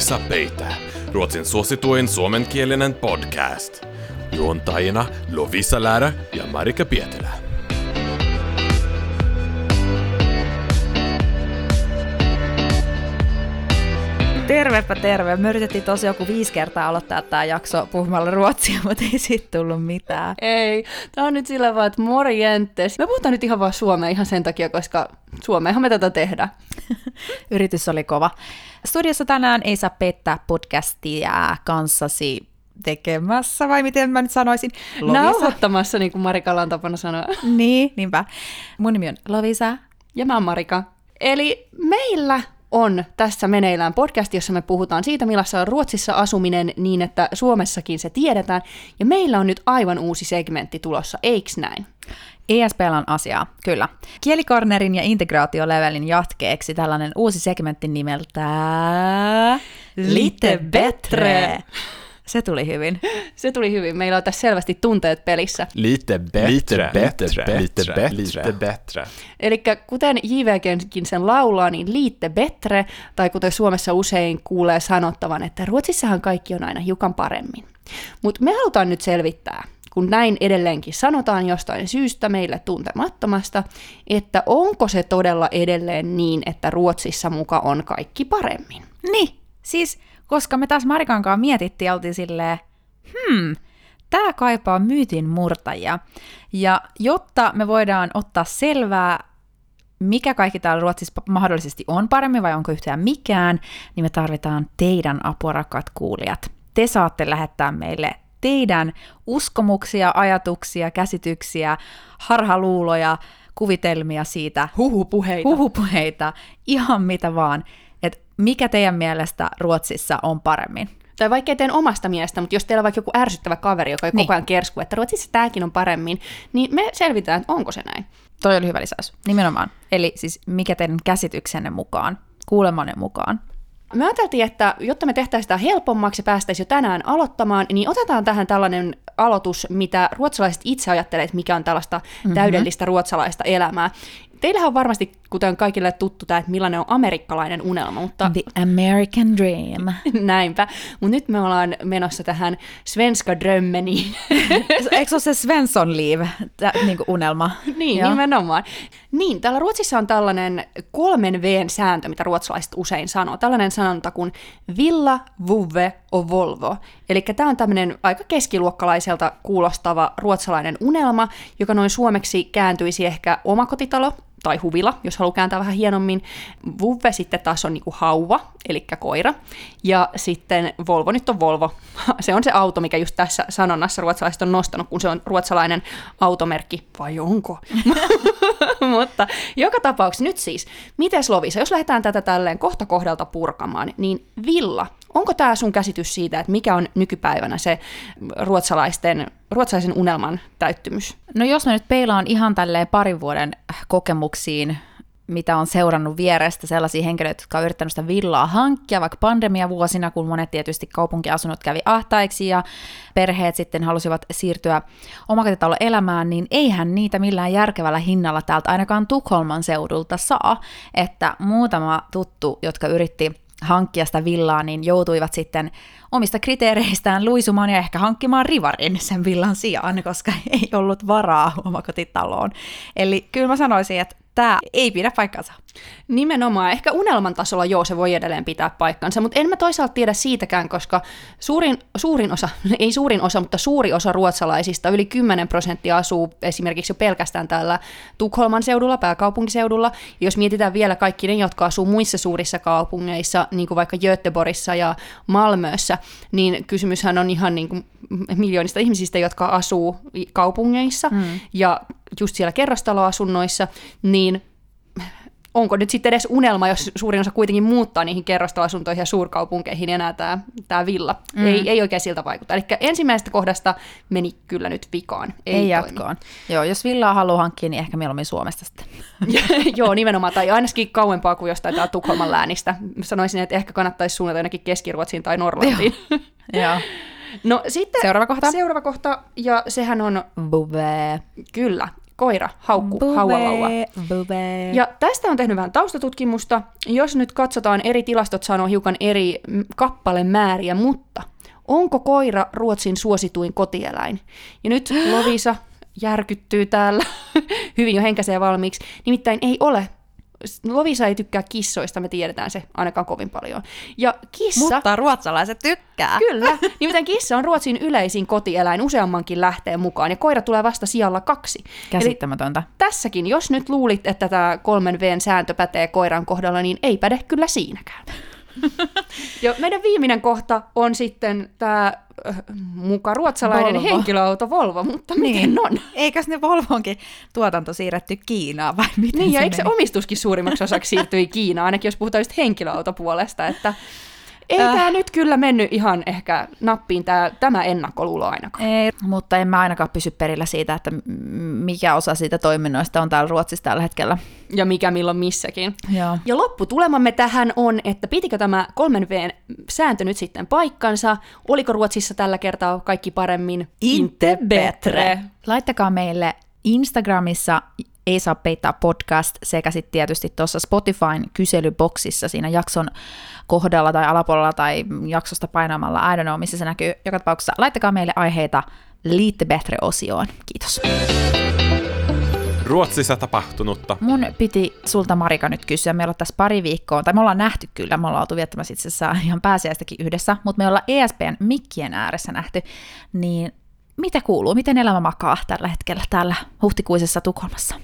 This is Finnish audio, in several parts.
Lovisa Peita, Ruotsin suosituin suomenkielinen podcast. Juontajina Lovisa Lära ja Marika Pietilä. Tervepä terve. Me yritettiin tosi joku 5 kertaa aloittaa tämä jakso puhumalla ruotsia, mutta ei siitä tullut mitään. Ei. Tämä on nyt sillä vaan, että morjentes. Me puhutaan nyt ihan vaan suomea ihan sen takia, koska suomeenhan me tätä tehdään. Yritys oli kova. Studiossa tänään ei saa pettää podcastia kanssasi tekemässä, vai miten mä nyt sanoisin? Lovisa. Nauhoittamassa, niin kuin Marikalla on tapana sanoa. Niin, niinpä. Mun nimi on Lovisa. Ja mä oon Marika. Eli meillä on tässä meneillään podcast, jossa me puhutaan siitä, millaista on Ruotsissa asuminen niin, että Suomessakin se tiedetään. Ja meillä on nyt aivan uusi segmentti tulossa, eiks näin? ESPN on asiaa, kyllä. Kielikornerin ja integraatiolevelin jatkeeksi tällainen uusi segmentti nimeltä Lite Bättre. Se tuli hyvin. Se tuli hyvin. Meillä on tässä selvästi tunteet pelissä. Lite bättre. Elikkä kuten J.V. Kenkin sen laulaa, niin lite bättre, tai kuten Suomessa usein kuulee sanottavan, että Ruotsissahan kaikki on aina hiukan paremmin. Mutta me halutaan nyt selvittää, kun näin edelleenkin sanotaan jostain syystä meille tuntemattomasta, että onko se todella edelleen niin, että Ruotsissa muka on kaikki paremmin. Niin, siis koska me taas Marikan kanssa mietittiin ja oltiin silleen, tää kaipaa myytin murtajia. Ja jotta me voidaan ottaa selvää, mikä kaikki täällä Ruotsissa mahdollisesti on paremmin vai onko yhtään mikään, niin me tarvitaan teidän apua, rakkaat kuulijat. Te saatte lähettää meille teidän uskomuksia, ajatuksia, käsityksiä, harhaluuloja, kuvitelmia siitä, huhupuheita, ihan mitä vaan. Mikä teidän mielestä Ruotsissa on paremmin? Tai vaikka teidän omasta mielestä, mutta jos teillä on vaikka joku ärsyttävä kaveri, joka ei niin koko ajan kersku, että Ruotsissa tämäkin on paremmin, niin me selvitään, että onko se näin. Toi oli hyvä lisäys, nimenomaan. Eli siis mikä teidän käsityksenne mukaan, kuulemanne mukaan? Me ajateltiin, että jotta me tehtäisiin sitä helpommaksi ja päästäisiin jo tänään aloittamaan, niin otetaan tähän tällainen aloitus, mitä ruotsalaiset itse ajattelee, että mikä on tällaista täydellistä ruotsalaista elämää. Teillähän on varmasti, kuten kaikille tuttu tämä, että millainen on amerikkalainen unelma, mutta the American dream. Näinpä. Mutta nyt me ollaan menossa tähän svenska drömmeniin. Eikö ole se Svensson-liv, niin kuin unelma? Niin, nimenomaan. Niin, täällä Ruotsissa on tällainen 3 V:n sääntö, mitä ruotsalaiset usein sanoo. Tällainen sanonta kuin villa, vuve o volvo. Eli tämä on tämmöinen aika keskiluokkalaiselta kuulostava ruotsalainen unelma, joka noin suomeksi kääntyisi ehkä omakotitalo tai huvila, jos haluaa kääntää vähän hienommin. Vuve sitten taas on niinku hauva, eli koira. Ja sitten Volvo nyt on Volvo. Se on se auto, mikä just tässä sanonnassa ruotsalaiset on nostanut, kun se on ruotsalainen automerkki. Vai onko? Mutta joka tapauksessa nyt siis, mites Lovisa, jos lähdetään tätä tälleen kohta kohdalta purkamaan, niin villa, onko tämä sun käsitys siitä, että mikä on nykypäivänä se ruotsalaisen unelman täyttymys? No jos mä nyt peilaan ihan tälleen parin vuoden kokemuksiin, mitä on seurannut vierestä sellaisia henkilöitä, jotka on yrittänyt sitä villaa hankkia, vaikka pandemiavuosina, kun monet tietysti kaupunkiasunnot kävi ahtaiksi ja perheet sitten halusivat siirtyä omakotitaloelämään, niin eihän niitä millään järkevällä hinnalla täältä ainakaan Tukholman seudulta saa, että muutama tuttu, jotka yritti hankkia sitä villaa, niin joutuivat sitten omista kriteereistään luisumaan ja ehkä hankkimaan rivarin sen villan sijaan, koska ei ollut varaa omakotitaloon. Eli kyllä mä sanoisin, että tämä ei pidä paikkansa. Nimenomaan. Ehkä unelman tasolla joo, se voi edelleen pitää paikkansa, mutta en mä toisaalta tiedä siitäkään, koska suuri osa ruotsalaisista, yli 10% asuu esimerkiksi jo pelkästään täällä Tukholman seudulla, pääkaupunkiseudulla. Jos mietitään vielä kaikki ne, jotka asuu muissa suurissa kaupungeissa, niin kuin vaikka Göteborgissa ja Malmössä, niin kysymyshän on ihan niin kuin miljoonista ihmisistä, jotka asuu kaupungeissa ja just siellä kerrostaloasunnoissa, niin onko nyt sitten edes unelma, jos suurin osa kuitenkin muuttaa niihin kerrostaloasuntoihin ja suurkaupunkeihin enää tämä villa? Ei oikein siltä vaikuta. Eli ensimmäisestä kohdasta meni kyllä nyt vikaan. Ei jatkoon. Joo, jos villaa haluaa hankkia, niin ehkä mieluummin Suomesta sitten. Joo, nimenomaan. Tai ainakin kauempaa kuin jostain täällä Tukholman läänistä. Sanoisin, että ehkä kannattaisi suunnata ainakin Keski-Ruotsiin tai Norlantiin. Joo. No sitten seuraava kohta. Ja sehän on vuve. Kyllä. koira, haulalauva. Ja tästä on tehnyt vähän taustatutkimusta. Jos nyt katsotaan, eri tilastot sanoo hiukan eri kappalemääriä, mutta onko koira Ruotsin suosituin kotieläin? Ja nyt Lovisa järkyttyy täällä, hyvin jo henkäsee valmiiksi. Nimittäin ei ole. Lovisa ei tykkää kissoista, me tiedetään se ainakaan kovin paljon. Ja kissa... Mutta ruotsalaiset tykkää. Kyllä, nimittäin kissa on Ruotsin yleisin kotieläin useammankin lähteen mukaan, ja koira tulee vasta sijalla 2. Käsittämätöntä. Eli tässäkin, jos nyt luulit, että tämä 3V:n sääntö pätee koiran kohdalla, niin ei päde kyllä siinäkään. Ja meidän viimeinen kohta on sitten tämä muka ruotsalainen Volvo. Henkilöauto Volvo, mutta miten niin. on? Eikös ne Volvonkin tuotanto siirretty Kiinaan vai miten? Niin, ja eikö se omistuskin suurimmaksi osaksi siirtyi Kiinaan, ainakin jos puhutaan just henkilöautopuolesta, että ei tämä nyt kyllä mennyt ihan ehkä nappiin tämä ennakkoluulo ainakaan. Ei, mutta en mä ainakaan pysy perillä siitä, että mikä osa siitä toiminnoista on täällä Ruotsissa tällä hetkellä. Ja mikä milloin missäkin. Joo. Ja lopputulemamme tähän on, että pitikö tämä 3V:n sääntö nyt sitten paikkansa? Oliko Ruotsissa tällä kertaa kaikki paremmin? Inte bättre. Laittakaa meille Instagramissa... Ei saa peittää podcast sekä sitten tietysti tuossa Spotifyn kyselyboksissa siinä jakson kohdalla tai alapuolella tai jaksosta painamalla. I don't know, missä se näkyy joka tapauksessa. Laittakaa meille aiheita Lite Bättre-osioon. Kiitos. Ruotsissa tapahtunutta. Mun piti sulta, Marika, nyt kysyä. Me ollaan tässä pari viikkoa, tai me ollaan nähty kyllä, me ollaan oltu viettämässä itse asiassa ihan pääsiäistäkin yhdessä, mutta me ollaan ESPN mikkien ääressä nähty, niin mitä kuuluu? Miten elämä makaa tällä hetkellä täällä huhtikuisessa Tukholmassa?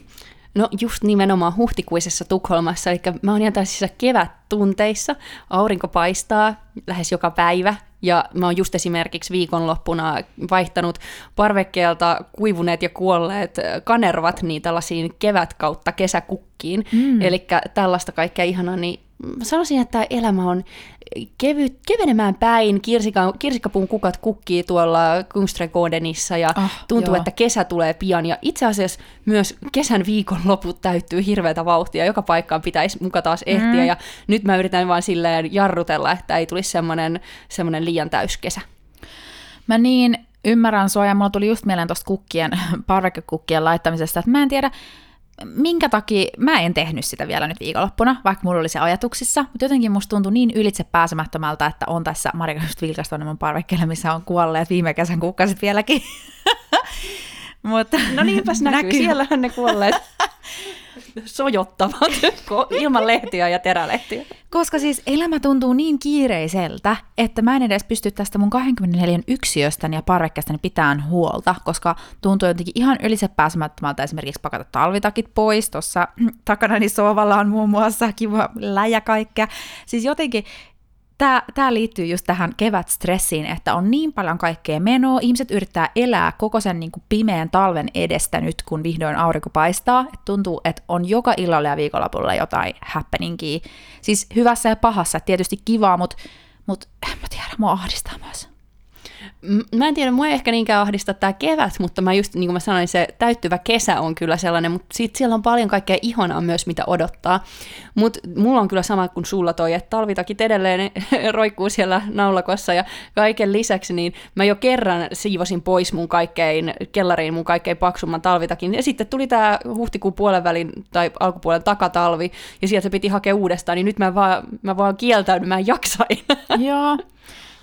No just nimenomaan huhtikuisessa Tukholmassa, eli mä oon ihan tällaisissa kevättunteissa, aurinko paistaa lähes joka päivä, ja mä oon just esimerkiksi viikonloppuna vaihtanut parvekkeelta kuivuneet ja kuolleet kanervat niin tällaisiin kevätkautta kesäkukkiin, eli tällaista kaikkea ihanaa, niin mä sanoisin, että elämä on kevenemään päin, kirsikkapuun kukat kukkii tuolla Kungsträdgårdenissa ja tuntuu, että kesä tulee pian. Ja itse asiassa myös kesän viikonloput täyttyy hirveätä vauhtia, joka paikkaan pitäisi muka taas ehtiä ja nyt mä yritän vaan silleen jarrutella, että ei tulisi semmoinen liian täyskesä. Mä niin ymmärrän sua ja mulla tuli just mieleen tuosta parvekekukkien laittamisesta, että mä en tiedä, minkä takia mä en tehnyt sitä vielä nyt viikonloppuna, vaikka mulla oli se ajatuksissa, mutta jotenkin musta tuntui niin ylitse pääsemättömältä, että on tässä Marika just vilkastanut mun parvekkeelle, missä on kuolleet viime kesän kukkaset vieläkin. Mutta no niinpäs näkyy. Siellähän ne kuolleet sojottavat ilman lehtiä ja terälehtiä. Koska siis elämä tuntuu niin kiireiseltä, että mä en edes pysty tästä mun 24 yksiöstäni ja parvekkeestani pitämään huolta, koska tuntuu jotenkin ihan ylitse pääsemättömältä esimerkiksi pakata talvitakit pois. Tuossa takanani sohvalla on muun muassa kiva läjä kaikkea. Siis jotenkin... Tämä liittyy just tähän kevätstressiin, että on niin paljon kaikkea menoa. Ihmiset yrittää elää koko sen niin kuin pimeän talven edestä nyt, kun vihdoin aurinko paistaa. Et tuntuu, että on joka illalla ja viikonlopulla jotain happeningia. Siis hyvässä ja pahassa. Tietysti kivaa, mutta en mä tiedä, mua ahdistaa myös. Mä en tiedä, mua ei ehkä niinkään ahdista tämä kevät, mutta mä just niin kuin mä sanoin, se täyttyvä kesä on kyllä sellainen, mutta siitä siellä on paljon kaikkea ihanaa myös, mitä odottaa. Mutta mulla on kyllä sama kuin sulla toi, että talvitakit edelleen roikkuu siellä naulakossa ja kaiken lisäksi, niin mä jo kerran siivosin pois mun kaikkein paksumman talvitakin. Ja sitten tuli tämä huhtikuun puolenvälin tai alkupuolen takatalvi ja sieltä se piti hakea uudestaan, niin nyt mä vaan kieltäydyn, mä en jaksa enää. Joo.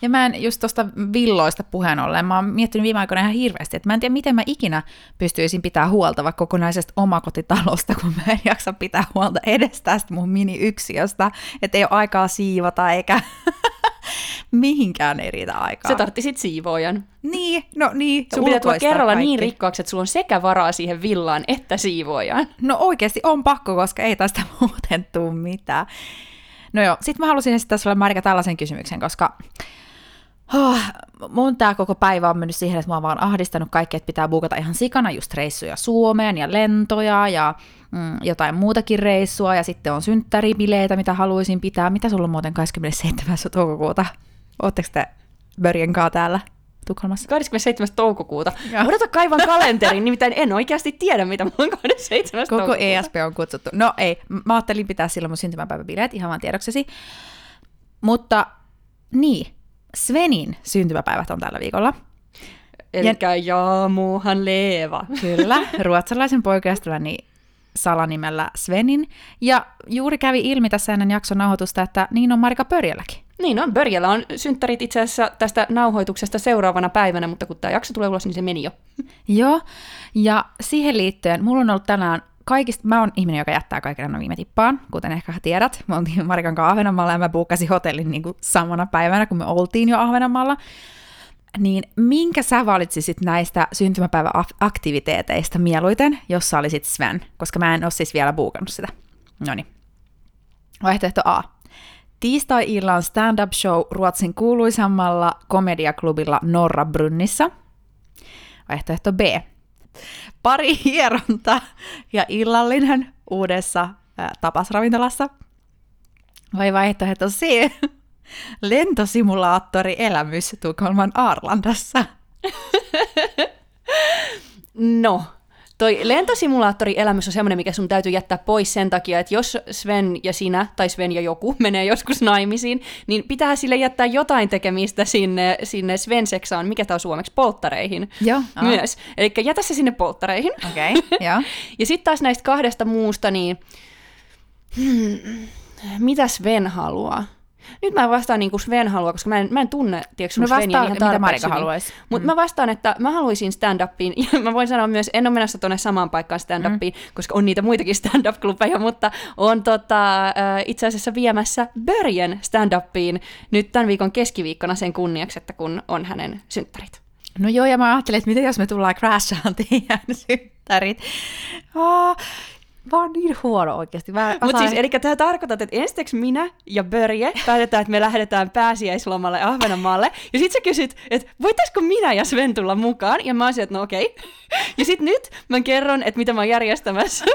Ja mä en just tuosta villoista puheen ollen, mä oon miettinyt viime aikoina ihan hirveästi, että mä en tiedä, miten mä ikinä pystyisin pitää huolta vaikka kokonaisesta omakotitalosta, kun mä en jaksa pitää huolta edes tästä mun mini-yksiöstä, että ei ole aikaa siivota eikä mihinkään ei riitä aikaa. Se tarvitsit siivoojan. Niin, no niin. Sun pitää tulla kerralla kaikki niin rikkaaksi, että sulla on sekä varaa siihen villaan että siivoojaan. No oikeasti on pakko, koska ei tästä muuten tule mitään. No joo, sit mä halusin esittää sulle, Marika, tällaisen kysymyksen, koska... mun tää koko päivä on mennyt siihen, että mä oon vaan ahdistanut kaikkea, että pitää buukata ihan sikana just reissuja Suomeen ja lentoja ja jotain muutakin reissua ja sitten on synttäribileitä, mitä haluaisin pitää. Mitä sulla on muuten 27. toukokuuta? Ootteko te Börjen kaa täällä Tukholmassa? 27. toukokuuta. Ja. Odota kaivan kalenteriin, nimittäin en oikeasti tiedä, mitä mulla on 27. toukokuuta. Koko ESP on kutsuttu. No ei, mä ajattelin pitää silloin mun syntymäpäiväbileet, ihan vaan tiedoksesi. Mutta niin. Svenin syntymäpäivät on tällä viikolla. Elikkä jaamuhan leeva. Kyllä, ruotsalaisen poikaystäväni salanimellä Svenin. Ja juuri kävi ilmi tässä ennen jakson nauhoitusta, että niin on Marika Börjelläkin. Niin on, Börjellä on synttärit itse asiassa tästä nauhoituksesta seuraavana päivänä, mutta kun tämä jakso tulee ulos, niin se meni jo. Joo, ja siihen liittyen mulla on ollut tänään kaikista, mä oon ihminen, joka jättää kaiken aina viime tippaan, kuten ehkä tiedät. Me oltiin Marikan kanssa Ahvenanmaalla ja mä buukkasin hotellin niin kuin samana päivänä, kun me oltiin jo Ahvenanmaalla. Niin minkä sä valitsisit näistä syntymäpäiväaktiviteeteista mieluiten, jos sä olisit Sven? Koska mä en ole siis vielä buukannut sitä. Noniin. Vaihtoehto A. Tiistai-illan stand-up show Ruotsin kuuluisammalla komediaklubilla Norra Brunnissa. Vaihtoehto B. Pari hieronta ja illallinen uudessa tapasravintolassa. Vai vaihtoehto C. Lentosimulaattorielämys Tukholman Arlandassa. No, toi lentosimulaattorielämys on semmoinen, mikä sun täytyy jättää pois sen takia, että jos Sven ja sinä, tai Sven ja joku, menee joskus naimisiin, niin pitää sille jättää jotain tekemistä sinne Svenseksaan, mikä tää on suomeksi, polttareihin. Joo. Myös. Elikkä jätä se sinne polttareihin. Okei, joo. Ja sitten taas näistä kahdesta muusta, niin mitä Sven haluaa? Nyt mä vastaan niin kuin Sven haluaa, koska mä en tunne tiedätkö Svenia ihan tarpeeksi. Mitä Marika haluaisi. Mutta mä vastaan, että mä haluaisin stand-upiin. Ja mä voin sanoa myös, en ole menossa tuonne samaan paikkaan stand-upiin, koska on niitä muitakin stand-up-klubeja, mutta on itse asiassa viemässä Börjen stand-upiin nyt tämän viikon keskiviikkona sen kunniaksi, että kun on hänen synttärit. No joo, ja mä ajattelin, että mitä jos me tullaan crashaan teidän synttärit. Mä oon niin huono oikeasti. Mutta siis, eli tämä tarkoittaa, että ensiksi minä ja Börje päätetään, että me lähdetään pääsiäislomalle Ahvenanmaalle. Ja sit sä kysyt, että voitaisko minä ja Sven tulla mukaan? Ja mä oon että no okei. Ja sit nyt mä kerron, että mitä mä oon järjestämässä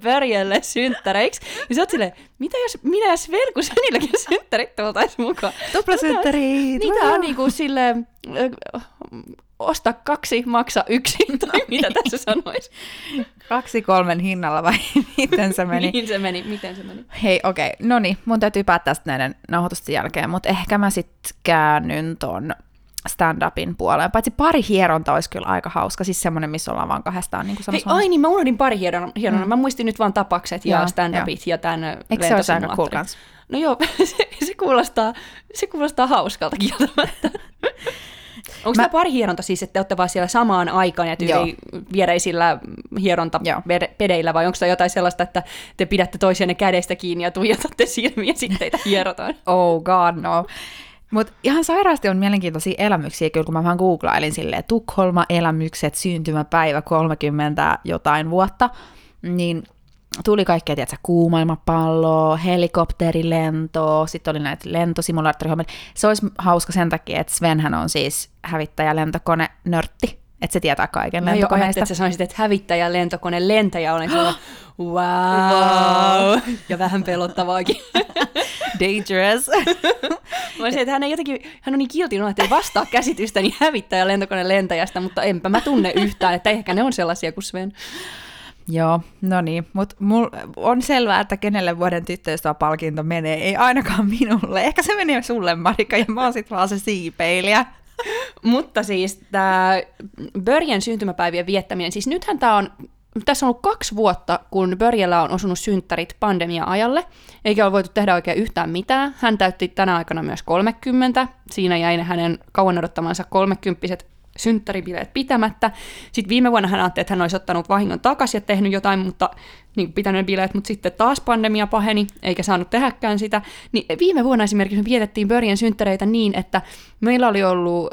Börjelle synttäreiksi. Ja sä oot silleen, mitä jos minä ja Sven, kun Svenilläkin synttärit tultais mukaan? Tuplasynttärit! Niitä on niinku silleen osta 2, maksa 1, tai mitä tässä sanoisi? 2 3 hinnalla vai miten se meni? Miten se meni? Hei, okei. No niin, mun täytyy päättää sitten näiden nauhoitusten jälkeen, mutta ehkä mä sitten käännyn ton stand-upin puoleen. Paitsi pari hieronta olisi kyllä aika hauska, siis semmoinen, missä ollaan vaan kahdestaan. Niin hei, ai niin, mä unohdin pari hieronta. Mä muistin nyt vaan tapakset ja stand-upit ja tämän lentosimulaattorin. No joo, se kuulostaa hauskalta kieltämättä. Onko tämä pari hieronta siis, että te olette vaan siellä samaan aikaan ja tyyli viereisillä hierontapedeillä, vai onko tämä jotain sellaista, että te pidätte toisianne kädestä kiinni ja tuijotatte silmiä ja sitten teitä hierotaan? Oh god, no. Mutta ihan sairaasti on mielenkiintoisia elämyksiä, kyllä kun mä vaan googlailin silleen Tukholma-elämykset, syntymäpäivä 30 jotain vuotta, niin tuli kaikkea, tiedätkö, kuumailmapalloa, helikopterilentoa, sitten oli näitä lentosimulaattorihommia. Se olisi hauska sen takia, että Svenhän on siis hävittäjälentokone-nörtti, että se tietää kaiken lentokoneista. Mä joku että sä sanoisit, että hävittäjälentokone-lentäjä on, wow. Ja vähän pelottavaakin. Dangerous. Mä olisin, että hän on niin kiltin, että ei vastaa käsitystäni niin hävittäjälentokoneen-lentäjästä, mutta enpä mä tunne yhtään, että ehkä ne on sellaisia kuin Sven. Joo, no niin, mutta on selvää, että kenelle vuoden tyttöystäväpalkinto menee, ei ainakaan minulle. Ehkä se menee sulle, Marika, ja mä oon sit vaan se siipeilijä. Mutta siis tämä Börjen syntymäpäivien viettäminen, siis nythän tässä on ollut 2 vuotta, kun Börjellä on osunut synttärit pandemia-ajalle, eikä ole voitu tehdä oikein yhtään mitään. Hän täytti tänä aikana myös 30, siinä jäi hänen kauan odottamansa 30-vuotiset synttäribileet pitämättä. Sitten viime vuonna hän ajatteli, että hän olisi ottanut vahingon takaisin ja tehnyt jotain, mutta niin pitänyt bileet, mutta sitten taas pandemia paheni, eikä saanut tehäkään sitä. Niin viime vuonna esimerkiksi me vietettiin Börjen synttäreitä niin, että meillä oli ollut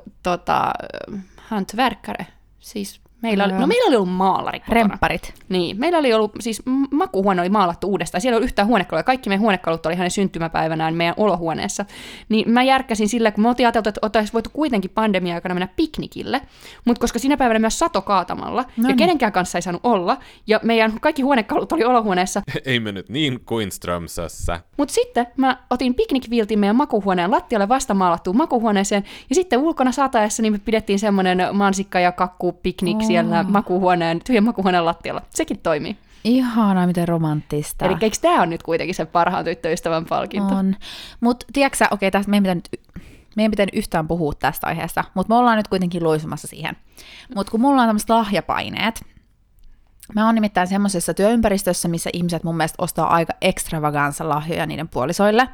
hantverkkare, siis meillä oli ollut maalari kotona. Rempparit. Niin, meillä oli ollut, siis makuuhuone oli maalattu uudestaan. Siellä oli yhtään huonekaluja. Kaikki meidän huonekalut oli hänen syntymäpäivänään meidän olohuoneessa. Niin mä järkkäsin sillä, kun me oltiin ajateltu, että oltaisiin voitu kuitenkin pandemia-aikana mennä piknikille, mutta koska sinä päivänä myös sato kaatamalla, ja kenenkään kanssa ei saanut olla, ja meidän kaikki huonekalut oli olohuoneessa. Ei mennyt niin kuin Strömsössä. Mutta sitten mä otin piknikviltin meidän makuuhuoneen lattialle vastamaalattuun makuuhuoneeseen, ja sitten ulkona sataessa niin me pidettiin semmoinen mansikka- ja kakkupiknik siellä tyhjän makuuhuoneen lattialla. Sekin toimii. Ihanaa, miten romanttista. Eli eikö tämä on nyt kuitenkin sen parhaan tyttöystävän palkinto? On. Mutta tiedätkö sä, okei, tästä meidän pitää nyt Me ei pitänyt yhtään puhua tästä aiheesta, mutta me ollaan nyt kuitenkin luisumassa siihen. Mutta kun mulla on tämmöiset lahjapaineet, mä oon nimittäin semmoisessa työympäristössä, missä ihmiset mun mielestä ostaa aika extravagansa lahjoja niiden puolisoille.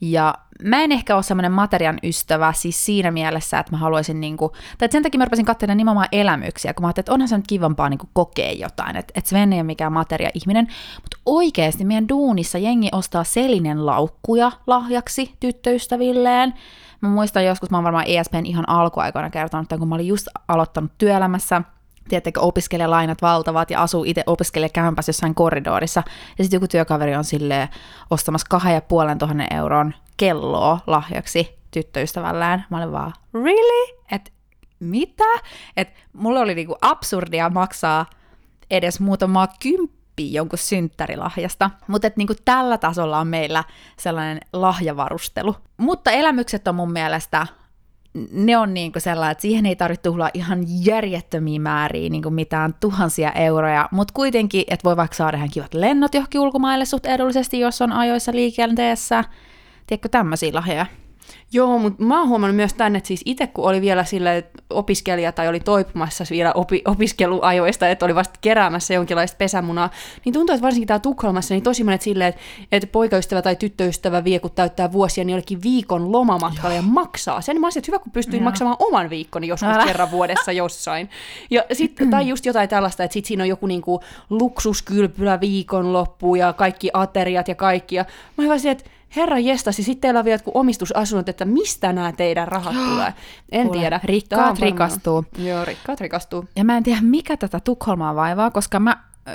Ja mä en ehkä ole semmoinen materian ystävä siis siinä mielessä, että mä haluaisin niinku, tai sen takia mä rupesin katselemaan nimenomaan elämyksiä, kun mä ajattelin, että onhan se nyt kivampaa niinku kokea jotain, että Sven ei ole mikään materiaihminen, mutta oikeasti meidän duunissa jengi ostaa selinenlaukkuja lahjaksi tyttöystävilleen. Mä muistan joskus, mä oon varmaan ESPN ihan alkuaikoina kertonut, että kun mä olin just aloittanut työelämässä, tiedättekö, opiskelijalainat valtavat ja asuu itse opiskelijakämpässä jossain koridorissa. Ja sitten joku työkaveri on silleen ostamassa 2 500 euron kelloa lahjaksi tyttöystävällään. Mä olin vaan, really? Et mitä? Et mulle oli niinku absurdia maksaa edes muutamaa kymppiä jonkun synttärilahjasta. Mutta niinku tällä tasolla on meillä sellainen lahjavarustelu. Mutta elämykset on mun mielestä... Ne on niinku sellainen, että siihen ei tarvitse tuhlaa ihan järjettömiä määriä, niinku mitään tuhansia euroja, mutta kuitenkin, että voi vaikka saada ihan kivat lennot johonkin ulkomaille suht edullisesti, jos on ajoissa liikenteessä. Tiedätkö tämmöisiä lahjoja? Joo, mutta mä oon huomannut myös tänne, että siis itse kun oli vielä silleen opiskelija tai oli toipumassa vielä opiskeluajoista, että oli vasta keräämässä jonkinlaista pesämunaa, niin tuntuu, että varsinkin täällä Tukholmassa niin tosi monet silleen, että poikaystävä tai tyttöystävä vie, kun täyttää vuosia, niin jollekin viikon lomamatkalle ja maksaa sen. Mä olisin, että hyvä, kun pystyin maksamaan oman viikkoni joskus kerran vuodessa jossain. Ja sit, tai just jotain tällaista, että sit siinä on joku niinku luksuskylpylä viikonloppu ja kaikki ateriat ja kaikki. Ja mä olin vaan, että herra jestasi, sitten teillä on vielä omistusasunnot, että mistä nämä teidän rahat tulee. En tiedä. Rikkaat rikastuu. Joo, rikkaat rikastuu. Ja mä en tiedä, mikä tätä Tukholmaa vaivaa, koska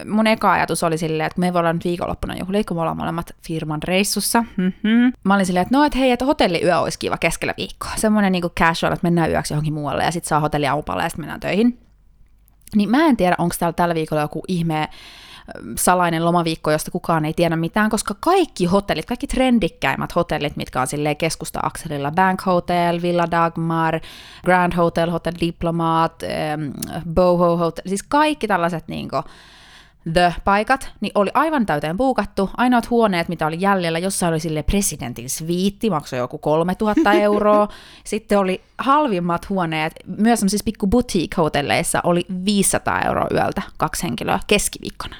mun eka ajatus oli silleen, että me ei voi olla nyt viikonloppuna juhliin, kun me ollaan molemmat firman reissussa. Mä olin silleen, että no, että hei, että hotelliyö olisi kiva keskellä viikkoa. Semmoinen niin kuin casual, että mennään yöksi johonkin muualle ja sitten saa hotelliaupalle ja sitten mennään töihin. Niin mä en tiedä, onko täällä tällä viikolla joku ihme... salainen lomaviikko, josta kukaan ei tiedä mitään, koska kaikki hotellit, kaikki trendikkäimmät hotellit, mitkä on silleen keskusta-akselilla, Bank Hotel, Villa Dagmar, Grand Hotel, Hotel Diplomat, Boho Hotel, siis kaikki tällaiset niinku the-paikat, niin oli aivan täyteen buukattu. Ainoat huoneet, mitä oli jäljellä, jossain oli silleen presidentin sviitti, maksoi joku 3 000 euroa. Sitten oli halvimmat huoneet, myös sellaisissa pikku boutique-hotelleissa oli 500 euroa yöltä 2 henkilöä keskiviikkona.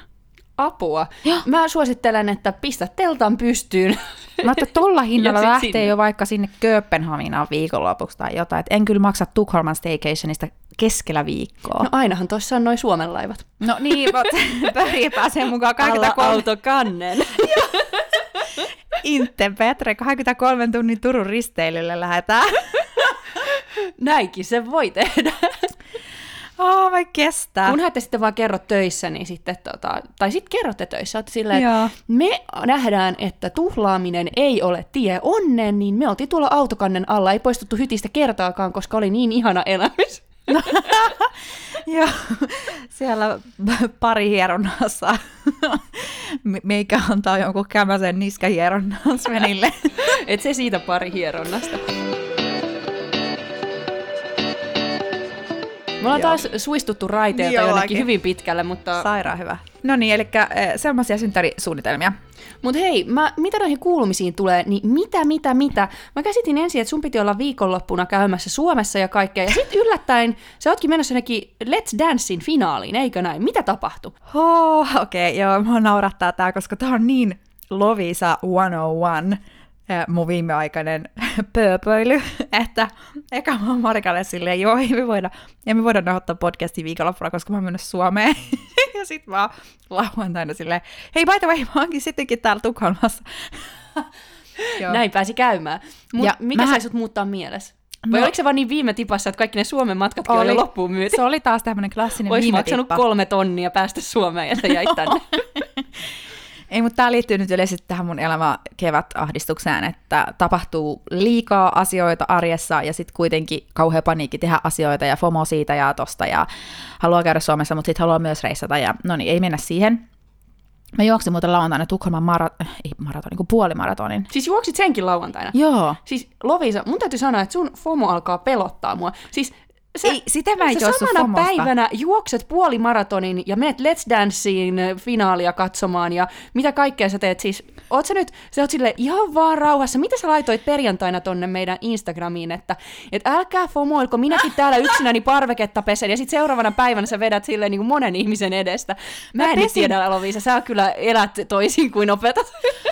Apua. Ja. Mä suosittelen, että pistä teltan pystyyn. Mä ajattelin, että tolla hinnalla lähtee sinne. Jo vaikka sinne Kööpenhaminaan viikonlopuksi tai jotain. Et en kyllä maksa Tukholman staycationista keskellä viikkoa. No ainahan tossa on noi Suomen laivat. No niin, Pöri pääsee mukaan. Alla-autokannen. Inte Petre, 23 tunnin Turun risteilylle lähdetään. Näinkin se voi tehdä. Oh, mä kestää. Kun te sitten vaan kerrot töissä, niin sitten, tai sitten kerrotte töissä, että silleen, me nähdään, että tuhlaaminen ei ole tie onnen, niin me oltiin tuolla autokannen alla, ei poistuttu hytistä kertaakaan, koska oli niin ihana elämys. Joo, siellä pari hieronnassa. Meikä antaa jonkun kämäsen niskahieronnan Svenille. Et se siitä pari hieronnasta. Me ollaan taas suistuttu raiteilta jonnekin hyvin pitkälle, mutta... Sairaan hyvä. No niin, eli semmoisia synttärisuunnitelmia. Mutta hei, mitä noihin kuulumisiin tulee, niin mitä? Mä käsitin ensin, että sun piti olla viikonloppuna käymässä Suomessa ja kaikkea, ja sitten yllättäen sä ootkin menossa jonnekin Let's Dancein finaaliin, eikö näin? Mitä tapahtui? Okei, mua naurattaa tää, koska tää on niin Lovisa 101. Mun viimeaikainen pööpöily, että eka mä oon Marikalle silleen, joo, ei me voida nauhoittaa podcastia viikonloppuna, koska mä oon mennyt Suomeen. Ja sit mä oon lauantaina silleen, hei, by the way, mä oonkin sittenkin täällä Tukholmassa. Näin pääsi käymään. Mikä sai sut muuttaa mielessä? Vai oliko se vaan niin viime tipassa, että kaikki ne Suomen matkatkin oli loppuun myyty? Se oli taas tämmönen klassinen viime tippa. Ois maksanut 3 000 päästä Suomeen ja se jäi tänne. Ei, mutta tämä liittyy nyt yleisesti tähän mun elämä kevätahdistukseen, että tapahtuu liikaa asioita arjessa ja sitten kuitenkin kauhea paniikki tehdä asioita ja FOMO siitä ja tosta ja haluaa käydä Suomessa, mutta sitten haluaa myös reissata ja no niin, ei mennä siihen. Mä juoksin muuten lauantaina Tukholman puolimaratonin. Siis juoksit senkin lauantaina? Joo. Siis Lovisa, mun täytyy sanoa, että sun FOMO alkaa pelottaa mua. Siis Samana päivänä juokset puolimaratonin ja menet Let's Danceen finaalia katsomaan ja mitä kaikkea sä teet. Siis, oot sä nyt, sä oot silleen ihan vaan rauhassa. Mitä sä laitoit perjantaina tonne meidän Instagramiin, että älkää fomoilko, minäkin täällä yksinäni parveketta pesen. Ja sit seuraavana päivänä sä vedät silleen niin kuin monen ihmisen edestä. Mä en tiedä, Lovisa, sä kyllä elät toisin kuin opetat.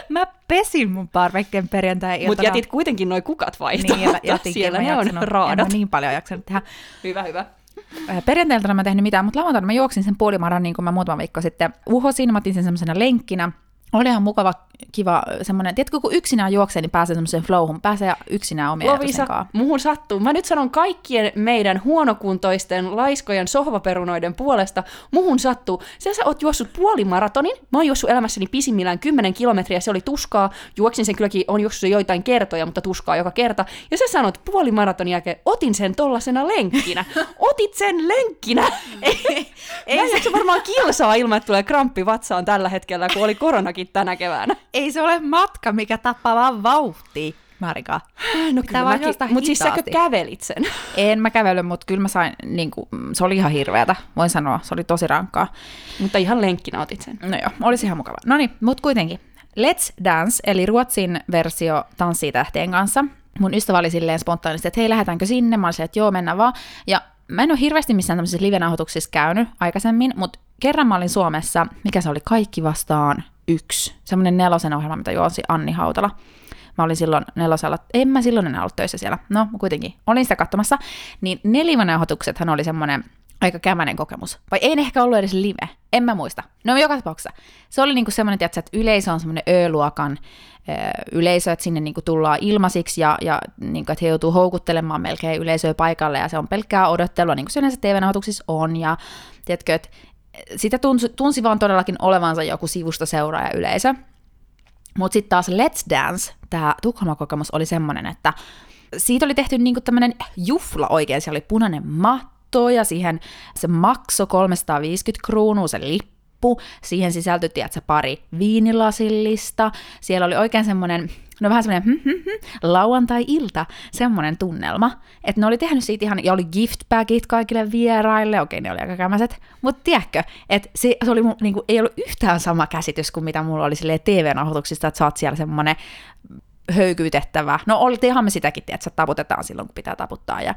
Mä pesin mun parvekkeen perjantai-iltana. Mutta jätit kuitenkin noi kukat vaihtaa. Niin, siellä ne on raadat. En niin paljon jaksanut tehdä. Hyvä, hyvä. Perjantailtana mä en tehnyt mitään, mutta lauantaina mä juoksin sen puolimaran, niin kuin mä muutama viikko sitten uhosin. Mä otin sen semmoisena lenkkinä. Oli ihan mukava, kiva semmoinen, tiedätkö, kun yksinään juoksee, niin pääsee semmoiseen flowhun, pääsee yksinään omien ajatusten kanssa. Lovisa, muhun sattuu. Mä nyt sanon kaikkien meidän huonokuntoisten, laiskojen, sohvaperunoiden puolesta, muhun sattuu. Sä oot juossut puolimaratonin, mä oon juossut elämässäni pisimmillään 10 kilometriä, se oli tuskaa, juoksin sen kylläkin, on juossut joitain kertoja, mutta tuskaa joka kerta. Ja sä sanot puolimaratonin jälkeen, otin sen tollasena lenkkinä. Otit sen lenkkinä! Ei se varmaan kilsaa ilman, että tulee kramppi vatsaan tällä hetkellä, kun oli koronakin tänä keväänä. Ei se ole matka, mikä tappaa vaan vauhtia, Marika. No kyllä mäkin, mutta siis säkö kävelit sen? En mä kävellyt, mutta kyllä mä sain, niin kuin, se oli ihan hirveätä, voin sanoa, se oli tosi rankkaa. Mutta ihan lenkkinä otit sen. No joo, olisi ihan mukava. No niin, mutta kuitenkin. Let's Dance, eli Ruotsin versio Tanssii tähtien kanssa. Mun ystävä oli silleen spontaanisesti, että hei, lähdetäänkö sinne? Mä olisin, että joo, mennään vaan. Ja mä en ole hirveästi missään tämmöisissä livenauhoituksissa käynyt aikaisemmin, mutta kerran mä olin Suomessa, mikä se oli, Kaikki vastaan 1. Semmoinen 4. ohjelma, mitä juonsi Anni Hautala. Mä olin silloin 4. En mä silloin enää ollut töissä siellä. No, kuitenkin. Olin sitä katsomassa. Niin ne livenauhoituksethan oli semmoinen aika kämäinen kokemus. Vai ei ne ehkä ollut edes live. En mä muista. No joka tapauksessa. Se oli niinku semmoinen, tiiätkö, että yleisö on semmoinen Ö-luokan yleisö, että sinne niinku tullaan ilmaisiksi ja niinku, että he joutuu houkuttelemaan melkein yleisöä paikalle ja se on pelkkää odottelua, niin kuin se yleensä TV-nauhoituksissa on. Ja tiedätkö, että sitä tunsi vaan todellakin olevansa joku sivusta seuraaja yleisö. Mutta sitten taas Let's Dance, tämä Tukholma-kokemus oli semmoinen, että siitä oli tehty niinku tämmöinen juhla oikein. Siellä oli punainen matto ja siihen se maksoi 350 kruunua se lippu. Siihen sisältyi, tiedätkö, pari viinilasillista. Siellä oli oikein semmoinen, no vähän semmoinen lauantai-ilta, semmoinen tunnelma. Että ne oli tehnyt siitä ihan, ja oli giftbagit kaikille vieraille, okei ne oli aika kämäiset, mutta tiedätkö, että se oli niinku, ei ollut yhtään sama käsitys kuin mitä mulla oli silleen TV-nauhoituksista, että sä oot siellä semmoinen höykytettävä, no oltiinhan me sitäkin, että taputetaan silloin kun pitää taputtaa ja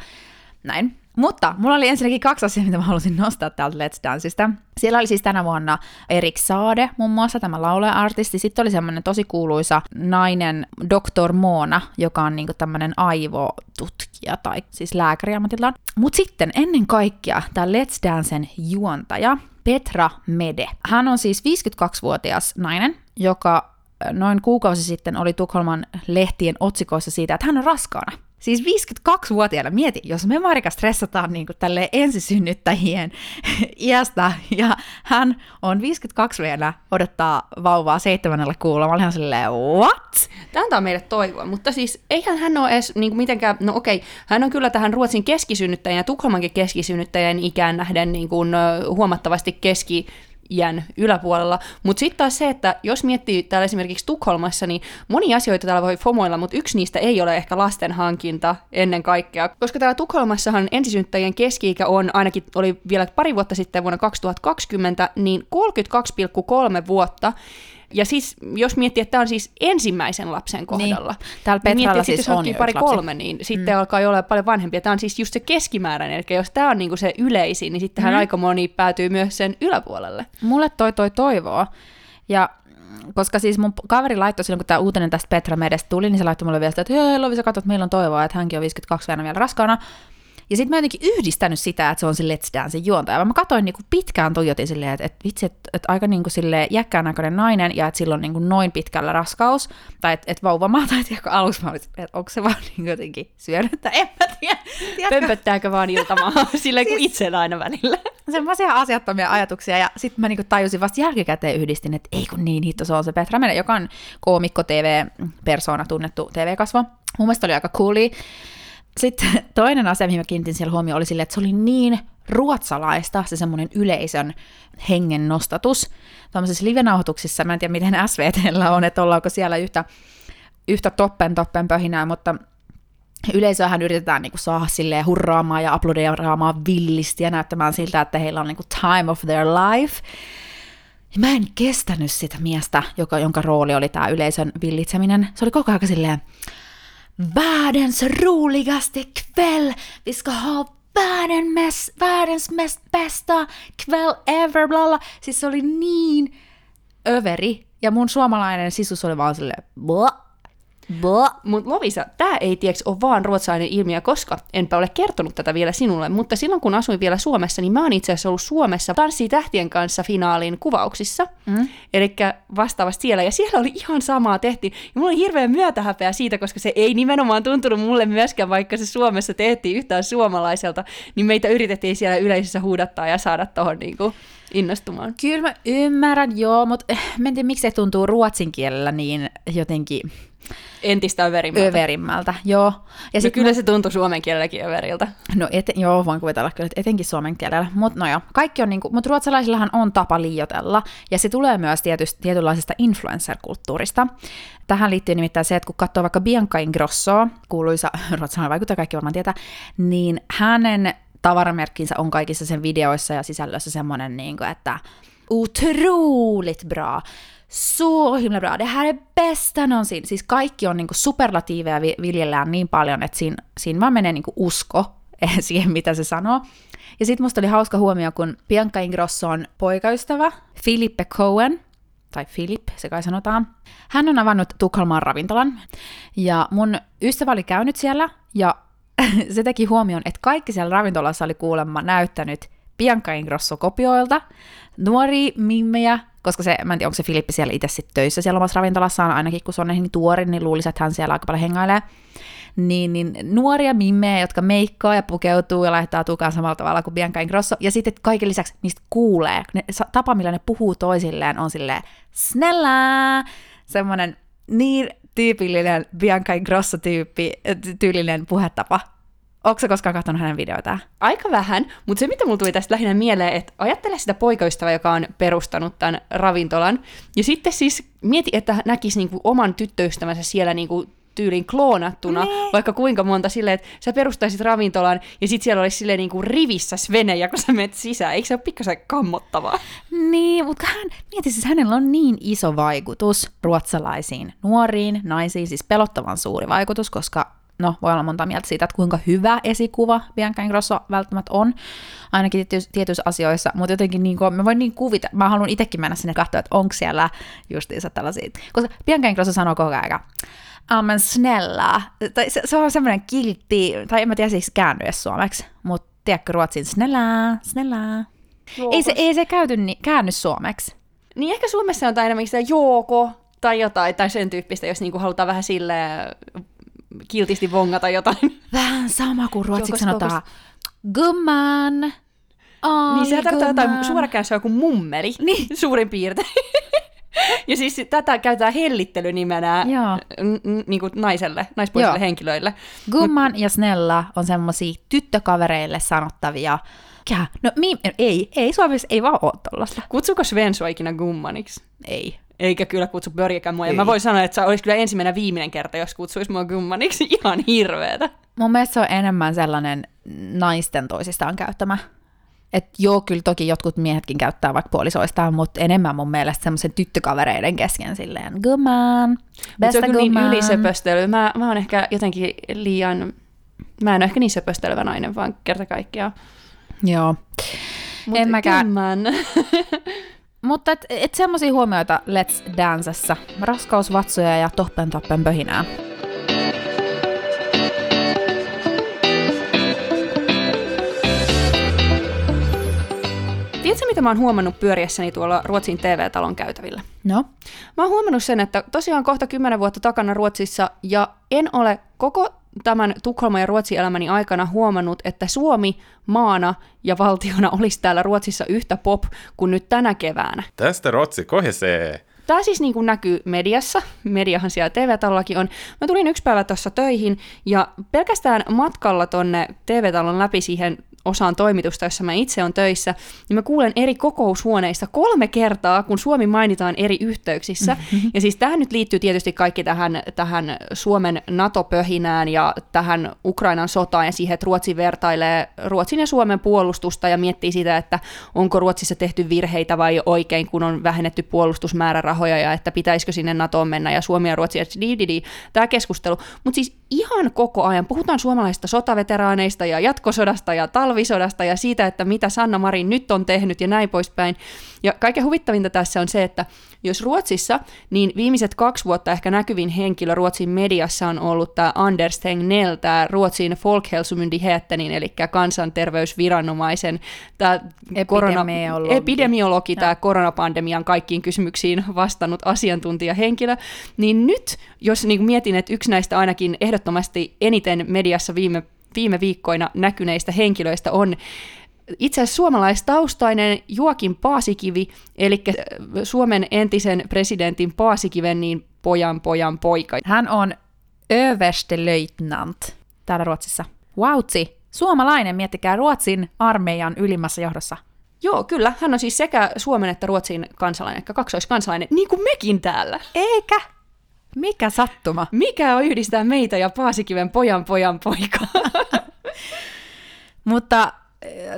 näin. Mutta mulla oli ensinnäkin 2 asiaa, mitä mä halusin nostaa täältä Let's Danceista. Siellä oli siis tänä vuonna Erik Saade, muun muassa tämä laulaja-artisti. Sitten oli semmoinen tosi kuuluisa nainen Dr. Moona, joka on niinku tämmöinen aivotutkija tai siis lääkäri ammatillaan. Mutta sitten ennen kaikkea tämä Let's Dancen juontaja Petra Mede. Hän on siis 52-vuotias nainen, joka noin kuukausi sitten oli Tukholman lehtien otsikoissa siitä, että hän on raskaana. Siis 52-vuotiaana, mieti, jos me Marika stressataan niin kuin tälleen ensisynnyttäjien iästä, ja hän on 52-vuotiaana, odottaa vauvaa 7. kuulla, mä olin ihan silleen, what? Tämä antaa meille toivoa, mutta siis eihän hän ole edes niin kuin mitenkään, no okei, hän on kyllä tähän Ruotsin keskisynnyttäjän ja Tukholmankin keskisynnyttäjän ikään nähden niin kuin huomattavasti keski-iän yläpuolella, mutta sitten taas se, että jos miettii täällä esimerkiksi Tukholmassa, niin monia asioita täällä voi fomoilla, mutta yksi niistä ei ole ehkä lasten hankinta ennen kaikkea, koska täällä Tukholmassahan ensisynnyttäjien keski-ikä on, ainakin oli vielä pari vuotta sitten vuonna 2020, niin 32,3 vuotta, ja siis jos miettii, että tämä on siis ensimmäisen lapsen kohdalla, niin täällä Petralla niin siis on pari 3, niin sitten alkaa olla paljon vanhempia. Tämä on siis just se keskimääräinen, eli jos tämä on niinku se yleisin, niin sittenhän aika moni päätyy myös sen yläpuolelle. Mulle toi toivoo, ja koska siis mun kaveri laittoi silloin, kun tämä uutinen tästä Petra Medestä tuli, niin se laittoi mulle viestiä, että hei Lovisa, katsot, että meillä on toivoa, että hänkin on 52-vuotiaana vielä raskaana. Ja sitten mä jotenkin yhdistänyt sitä, että se on se Let's Dancen juontaja. Mä katsoin niinku pitkään, tuijotin silleen, että vitsi, että aika niinku silleen jäkkään aikainen nainen ja että sillä on niinku noin pitkällä raskaus. Tai että et vauvamaa, tai tiedätkö, aluksi mä olisin, että onko se vaan niinku jotenkin syönyt, en mä tiedä. Pömpöttääkö vaan iltamaa silleen kuin itsellä aina välillä. Semmoisia asiattomia ajatuksia ja sitten mä niinku tajusin vasta jälkikäteen yhdistin, että ei kun niin hitto, se on se Petra Mede, joka on koomikko TV-persona, tunnettu TV-kasvo. Mun mielestä oli aika coolia. Sitten toinen asia, mihin mä kiinnitin siellä huomioon, oli silleen, että se oli niin ruotsalaista, se semmoinen yleisön hengen nostatus. Tuollaisissa livenauhoituksissa, mä en tiedä miten SVT:llä on, että ollaanko siellä yhtä toppen pöhinää, mutta yleisöhän yritetään niinku saada silleen hurraamaan ja aplodeeraamaan villisti ja näyttämään siltä, että heillä on niinku time of their life. Ja mä en kestänyt sitä miestä, jonka rooli oli tää yleisön villitseminen. Se oli koko ajan silleen, världens roligaste kväll, vi ska ha världens mest bästa kväll ever, blalla. Siis se oli niin överi, ja mun suomalainen sisus oli vaan silleen, Mutta Lovisa, tää ei tieks ole vaan ruotsalainen ilmiö, koska enpä ole kertonut tätä vielä sinulle, mutta silloin kun asuin vielä Suomessa, niin mä oon itse asiassa ollut Suomessa Tanssii tähtien kanssa finaalin kuvauksissa, elikkä vastaavasti siellä, ja siellä oli ihan samaa tehtiin, ja mulla oli hirveä myötähäpeä siitä, koska se ei nimenomaan tuntunut mulle myöskään, vaikka se Suomessa tehtiin yhtään suomalaiselta, niin meitä yritettiin siellä yleisössä huudattaa ja saada tohon niinku innostumaan. Kyllä mä ymmärrän, joo, mutta mä en tiedä, miksi se tuntuu ruotsin kielellä niin jotenkin entistä överimmältä. Joo. Ja no kyllä se tuntui suomen kielelläkin överiltä. No joo, voin kuvitella kyllä, että etenkin suomen kielellä. Mutta no joo, kaikki on niinku, mutta ruotsalaisillahan on tapa liioitella, ja se tulee myös tietynlaisesta influencer-kulttuurista. Tähän liittyy nimittäin se, että kun katsoo vaikka Bianca Ingrossoa, kuuluisa ruotsalainen vaikuttaja, kaikki varmaan tietää, niin hänen tavaramerkkinsä on kaikissa sen videoissa ja sisällössä semmoinen, niinku, että otroligt bra, så himla bra, det här är bästa någonsin. Siis kaikki on niinku superlatiiveja, viljellään niin paljon, että siinä vaan menee niinku usko siihen, mitä se sanoo. Ja sit musta oli hauska huomio, kun Bianca Ingrosson poikaystävä Philippe Cohen, tai Philip, se kai sanotaan, hän on avannut Tukholmaan ravintolan. Ja mun ystävä oli käynyt siellä, ja se teki huomioon, että kaikki siellä ravintolassa oli kuulemma näyttänyt Bianca Ingrosso-kopioilta, nuoria mimmejä, koska se, mä en tiedä, onko se Filippi siellä itse sitten töissä siellä omassa ravintolassaan, ainakin kun se on niin tuori, niin luulisi, että hän siellä aika paljon hengailee. Niin nuoria mimmejä, jotka meikkaa ja pukeutuu ja laittaa tukaan samalla tavalla kuin Bianca Ingrosso. Ja sitten kaiken lisäksi niistä kuulee, ne, tapa millä ne puhuu toisilleen on silleen snällää, semmoinen niin tyypillinen Bianca Ingrosso-tyyppi, tyylinen puhetapa. Oletko sä koskaan katsonut hänen videoitaan? Aika vähän, mutta se mitä mulla tuli tästä lähinnä mieleen, että ajattele sitä poikaystävää, joka on perustanut tämän ravintolan, ja sitten siis mieti, että näkisi niinku oman tyttöystävänsä siellä niinku tyylin kloonattuna, vaikka kuinka monta silleen, että sä perustaisit ravintolan, ja sitten siellä olisi silleen niinku rivissä Svenejä, kun sä menet sisään. Eikö se ole pikkasen kammottavaa? Niin, mutta mieti siis, hänellä on niin iso vaikutus ruotsalaisiin nuoriin, naisiin, siis pelottavan suuri vaikutus, koska no, voi olla monta mieltä siitä, että kuinka hyvä esikuva Bianca Ingrosso välttämättä on, ainakin tietyissä asioissa, mutta jotenkin niin kuin, mä voin niin kuvita, mä haluan itsekin mennä sinne katsoa, että onko siellä justiinsa tällaisia, koska Bianca Ingrosso sanoo koko ajan, amen snälla, tai se on semmoinen kiltti, tai en mä tiedä siis käänny edes suomeksi, mutta tiedätkö ruotsin snällää, ei se käänny suomeksi. Niin ehkä suomessa on enemmänkin sitä jooko, tai jotain, tai sen tyyppistä, jos niinku halutaan vähän silleen kiltisti vongata jotain. Vähän sama kuin ruotsiksi sanotaan gumman. Niin se tarkoittaa jotain suorakäyssä joku mummeli, niin. Suurin piirtein. Ja siis tätä käytetään hellittelynimenä niin kuin naispuolisille henkilöille. Gumman ja snälla on semmosia tyttökavereille sanottavia. No ei Suomessa ei vaan ole tollaista. Kutsuko Sven sua ikinä gummaniksi? Ei. Eikä kyllä kutsu Börjekään mua. Mä voin sanoa, että se olisi kyllä ensimmäinen viimeinen kerta, jos kutsuisi mua gummaniksi. Ihan hirveetä. Mun mielestä se on enemmän sellainen naisten toisistaan käyttämä. Että joo, kyllä toki jotkut miehetkin käyttää vaikka puolisoistaan, mutta enemmän mun mielestä semmoisen tyttökavereiden kesken silleen gumman, besta gumman. Se on niin ylisöpöstely. Mä oon ehkä jotenkin liian, mä en ole ehkä niin söpöstelevä nainen, vaan kerta kaikkiaan. Joo. Mut en mäkään. Mutta et semmosia huomioita Let's Dancessa. Raskausvatsoja ja toppen pöhinää. Tiedätkö, mitä mä oon huomannut pyöriessäni tuolla Ruotsin TV-talon käytävillä? No? Mä oon huomannut sen, että tosiaan kohta 10 vuotta takana Ruotsissa, ja en ole koko tämän Tukholman ja Ruotsin elämäni aikana huomannut, että Suomi maana ja valtiona olisi täällä Ruotsissa yhtä pop kuin nyt tänä keväänä. Tästä Ruotsi kohesee. Tämä siis niin kuin näkyy mediassa. Mediahan siellä TV-talollakin on. Mä tulin yksi päivä tuossa töihin ja pelkästään matkalla tonne TV-talon läpi siihen osaan toimitusta, jossa mä itse olen töissä, niin mä kuulen eri kokoushuoneista 3 kertaa, kun Suomi mainitaan eri yhteyksissä. Mm-hmm. Ja siis tähän nyt liittyy tietysti kaikki tähän Suomen NATO-pöhinään ja tähän Ukrainan sotaan ja siihen, että Ruotsi vertailee Ruotsin ja Suomen puolustusta ja miettii sitä, että onko Ruotsissa tehty virheitä vai oikein, kun on vähennetty puolustusmäärärahoja ja että pitäisikö sinne NATOon mennä ja Suomi ja Ruotsi ja tämä keskustelu. Mutta siis ihan koko ajan puhutaan suomalaisista sotaveteraaneista ja jatkosodasta ja talvisodasta ja siitä, että mitä Sanna Marin nyt on tehnyt ja näin poispäin. Ja kaiken huvittavinta tässä on se, että jos Ruotsissa, niin viimeiset 2 vuotta ehkä näkyvin henkilö Ruotsin mediassa on ollut tämä Anders Tegnell, tämä Ruotsin Folkhälsomyndigheten, eli kansanterveysviranomaisen tämä epidemiologi, tämä koronapandemian kaikkiin kysymyksiin vastannut asiantuntijahenkilö, niin nyt, jos niin mietin, että yksi näistä ainakin ehdottomasti eniten mediassa viime viikkoina näkyneistä henkilöistä on itse asiassa suomalaistaustainen Joakim Paasikivi, eli Suomen entisen presidentin Paasikiven niin pojan poika. Hän on översteleutnant täällä Ruotsissa. Vautsi, suomalainen, miettikää, Ruotsin armeijan ylimmässä johdossa. Joo, kyllä. Hän on siis sekä Suomen että Ruotsin kansalainen, eli kaksoiskansalainen, niin kuin mekin täällä. Eikä? Mikä sattuma? Mikä yhdistää meitä ja Paasikiven pojan poikaa? Mutta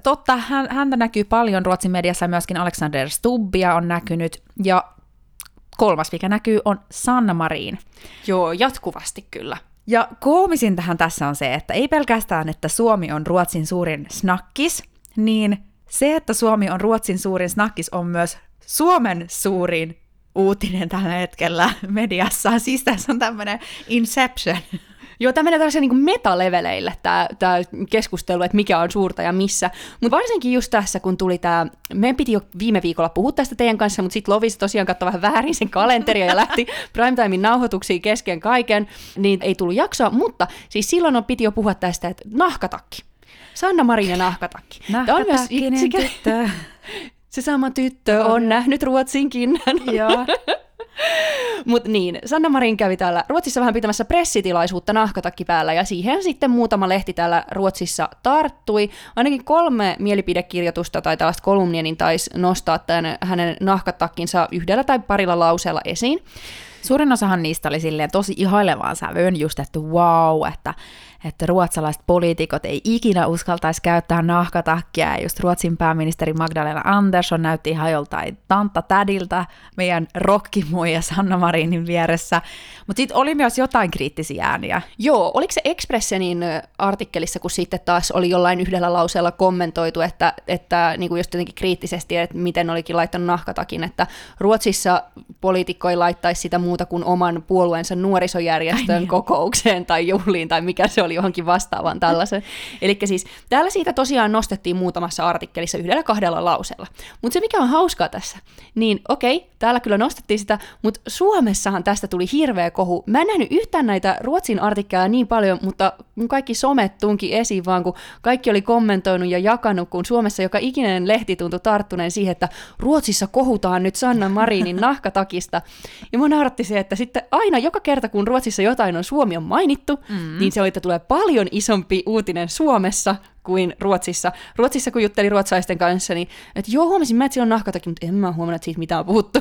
totta, häntä näkyy paljon Ruotsin mediassa, myöskin Aleksander Stubbia on näkynyt, ja 3. mikä näkyy on Sanna Marin. Joo, jatkuvasti kyllä. Ja koomisintähän tässä on se, että ei pelkästään, että Suomi on Ruotsin suurin snakkis, niin se, että Suomi on Ruotsin suurin snakkis, on myös Suomen suurin uutinen tällä hetkellä mediassa. Siis tässä on tämmöinen inception. Joo, tämä menee tällaisia niin kuin metaleveleille tämä keskustelu, että mikä on suurta ja missä. Mutta varsinkin just tässä, kun tuli tämä, meidän piti jo viime viikolla puhua tästä teidän kanssa, mutta sitten Lovisa tosiaan katsoi vähän väärin sen kalenteria ja lähti primetimein nauhoituksiin kesken kaiken, niin ei tullut jaksoa. Mutta siis silloin piti jo puhua tästä, että nahkatakki. Sanna Marin ja nahkatakki. Nahkatakkinen tyttö. Se sama tyttö on nähnyt Ruotsinkin. Joo. Mutta niin, Sanna Marin kävi täällä Ruotsissa vähän pitämässä pressitilaisuutta nahkatakki päällä, ja siihen sitten muutama lehti täällä Ruotsissa tarttui. Ainakin 3 mielipidekirjoitusta tai tällaista kolumnia niin taisi nostaa tämän hänen nahkatakkinsa yhdellä tai parilla lauseella esiin. Suurin osahan niistä oli silleen tosi ihailevaan sävyyn just, että wow, että ruotsalaiset poliitikot ei ikinä uskaltaisi käyttää nahkatakkia, ja just Ruotsin pääministeri Magdalena Andersson näytti ihan joltain tantta tädiltä meidän rokkimuija Sanna Marinin vieressä, mutta sitten oli myös jotain kriittisiä ääniä. Joo, oliko se Expressenin artikkelissa, kun sitten taas oli jollain yhdellä lauseella kommentoitu, että niin kuin just jotenkin kriittisesti, että miten olikin laittanut nahkatakin, että Ruotsissa poliitikko ei laittaisi sitä muuta kuin oman puolueensa nuorisojärjestön kokoukseen tai juhliin tai mikä se oli, johonkin vastaavan tällaisen. Eli siis täällä siitä tosiaan nostettiin muutamassa artikkelissa 1-2 lauseella. Mutta se mikä on hauskaa tässä, niin okei, täällä kyllä nostettiin sitä, mutta Suomessahan tästä tuli hirveä kohu. Mä en nähnyt yhtään näitä Ruotsin artikkeleja niin paljon, mutta mun kaikki somet tunki esiin vaan, kun kaikki oli kommentoinut ja jakanut, kun Suomessa joka ikinen lehti tuntui tarttuneen siihen, että Ruotsissa kohutaan nyt Sanna Marinin nahkatakista. Ja mun nauratti se, että sitten aina joka kerta, kun Ruotsissa jotain on, Suomi on mainittu, niin se oli, että tulee paljon isompi uutinen Suomessa kuin Ruotsissa. Ruotsissa, kun juttelin ruotsalaisten kanssa, niin että joo, huomasin mä, että siellä on nahkatakin, mutta en mä huomannut, että siitä mitään on puhuttu.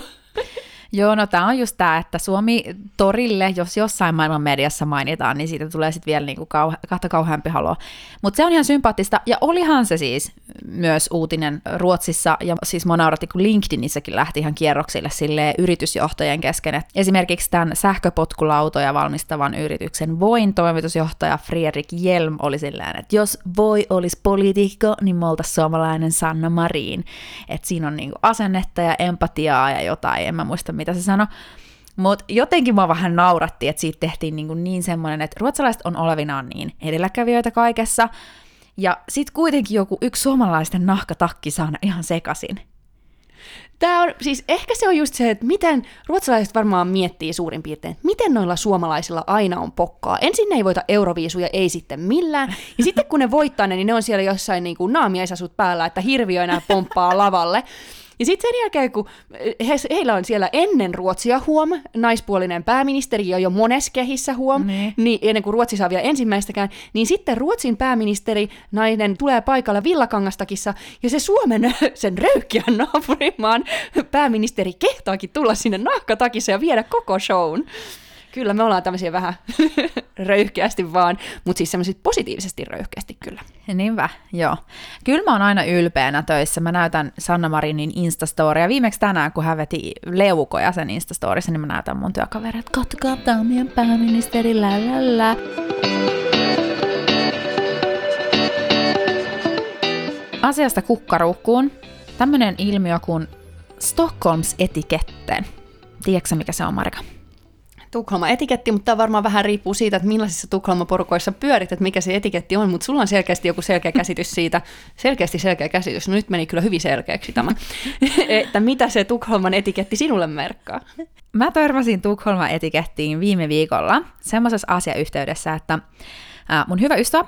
Joo, no tämä on just tämä, että Suomi torille, jos jossain maailman mediassa mainitaan, niin siitä tulee sitten vielä niinku kahta kauheampi halo. Mutta se on ihan sympaattista, ja olihan se siis myös uutinen Ruotsissa, ja siis mua nauratti, kun LinkedInissäkin lähti ihan kierroksille silleen yritysjohtajien kesken. Et esimerkiksi tämän sähköpotkulautoja valmistavan yrityksen Voin toimitusjohtaja Friedrich Jelm oli silleen, että jos Voi olisi poliitikko, niin me oltaisiin suomalainen Sanna Marin. Että siinä on niinku asennetta ja empatiaa ja jotain, en mä muista mitä se sanoi. Mutta jotenkin mua vähän nauratti, että siitä tehtiin niin semmoinen, että ruotsalaiset on olevinaan niin edelläkävijöitä kaikessa, ja sitten kuitenkin joku yksi suomalaisten nahkatakki saa ihan sekaisin. Tämä on, siis ehkä se on just se, että miten ruotsalaiset varmaan miettii suurin piirtein, että miten noilla suomalaisilla aina on pokkaa. Ensin ne ei voita euroviisuja, ei sitten millään. Ja sitten kun ne voittaa ne, niin ne on siellä jossain niin kuin naamiaisasut päällä, että hirviöinä pomppaa lavalle. Ja sitten sen jälkeen, kun heillä on siellä ennen Ruotsia huom, naispuolinen pääministeri ja jo mones kehissä huom, niin ennen kuin Ruotsi saa vielä ensimmäistäkään, niin sitten Ruotsin pääministeri nainen tulee paikalla Villakangastakissa, ja se Suomen, sen röyhkiän naapurimaan pääministeri kehtaakin tulla sinne nahkatakissa ja viedä koko shown. Kyllä me ollaan tämmöisiä vähän röyhkeästi vaan, mutta siis semmoiset positiivisesti röyhkeästi kyllä. Niinpä, joo. Kyllä mä oon aina ylpeänä töissä. Mä näytän Sanna Marinin Instastoria. Viimeksi tänään, kun hän veti leukoja sen Instastorissa, niin mä näytän mun työkavereet. Katsokaa, tää on meidän pääministeri, lälälä. Asiasta kukkaruukkuun. Tämmönen ilmiö kuin Stockholms-etiketten. Tiedätkö mikä se on, Marika? Tukholma-etiketti, mutta tämä varmaan vähän riippuu siitä, että millaisissa Tukholma-porukoissa pyörit, että mikä se etiketti on, mutta sulla on selkeästi joku selkeä käsitys siitä, selkeästi selkeä käsitys, no nyt meni kyllä hyvin selkeäksi tämä, että mitä se Tukholman etiketti sinulle merkkaa? Mä törmäsin Tukholma-etikettiin viime viikolla semmoisessa asiayhteydessä, että mun hyvä ystävä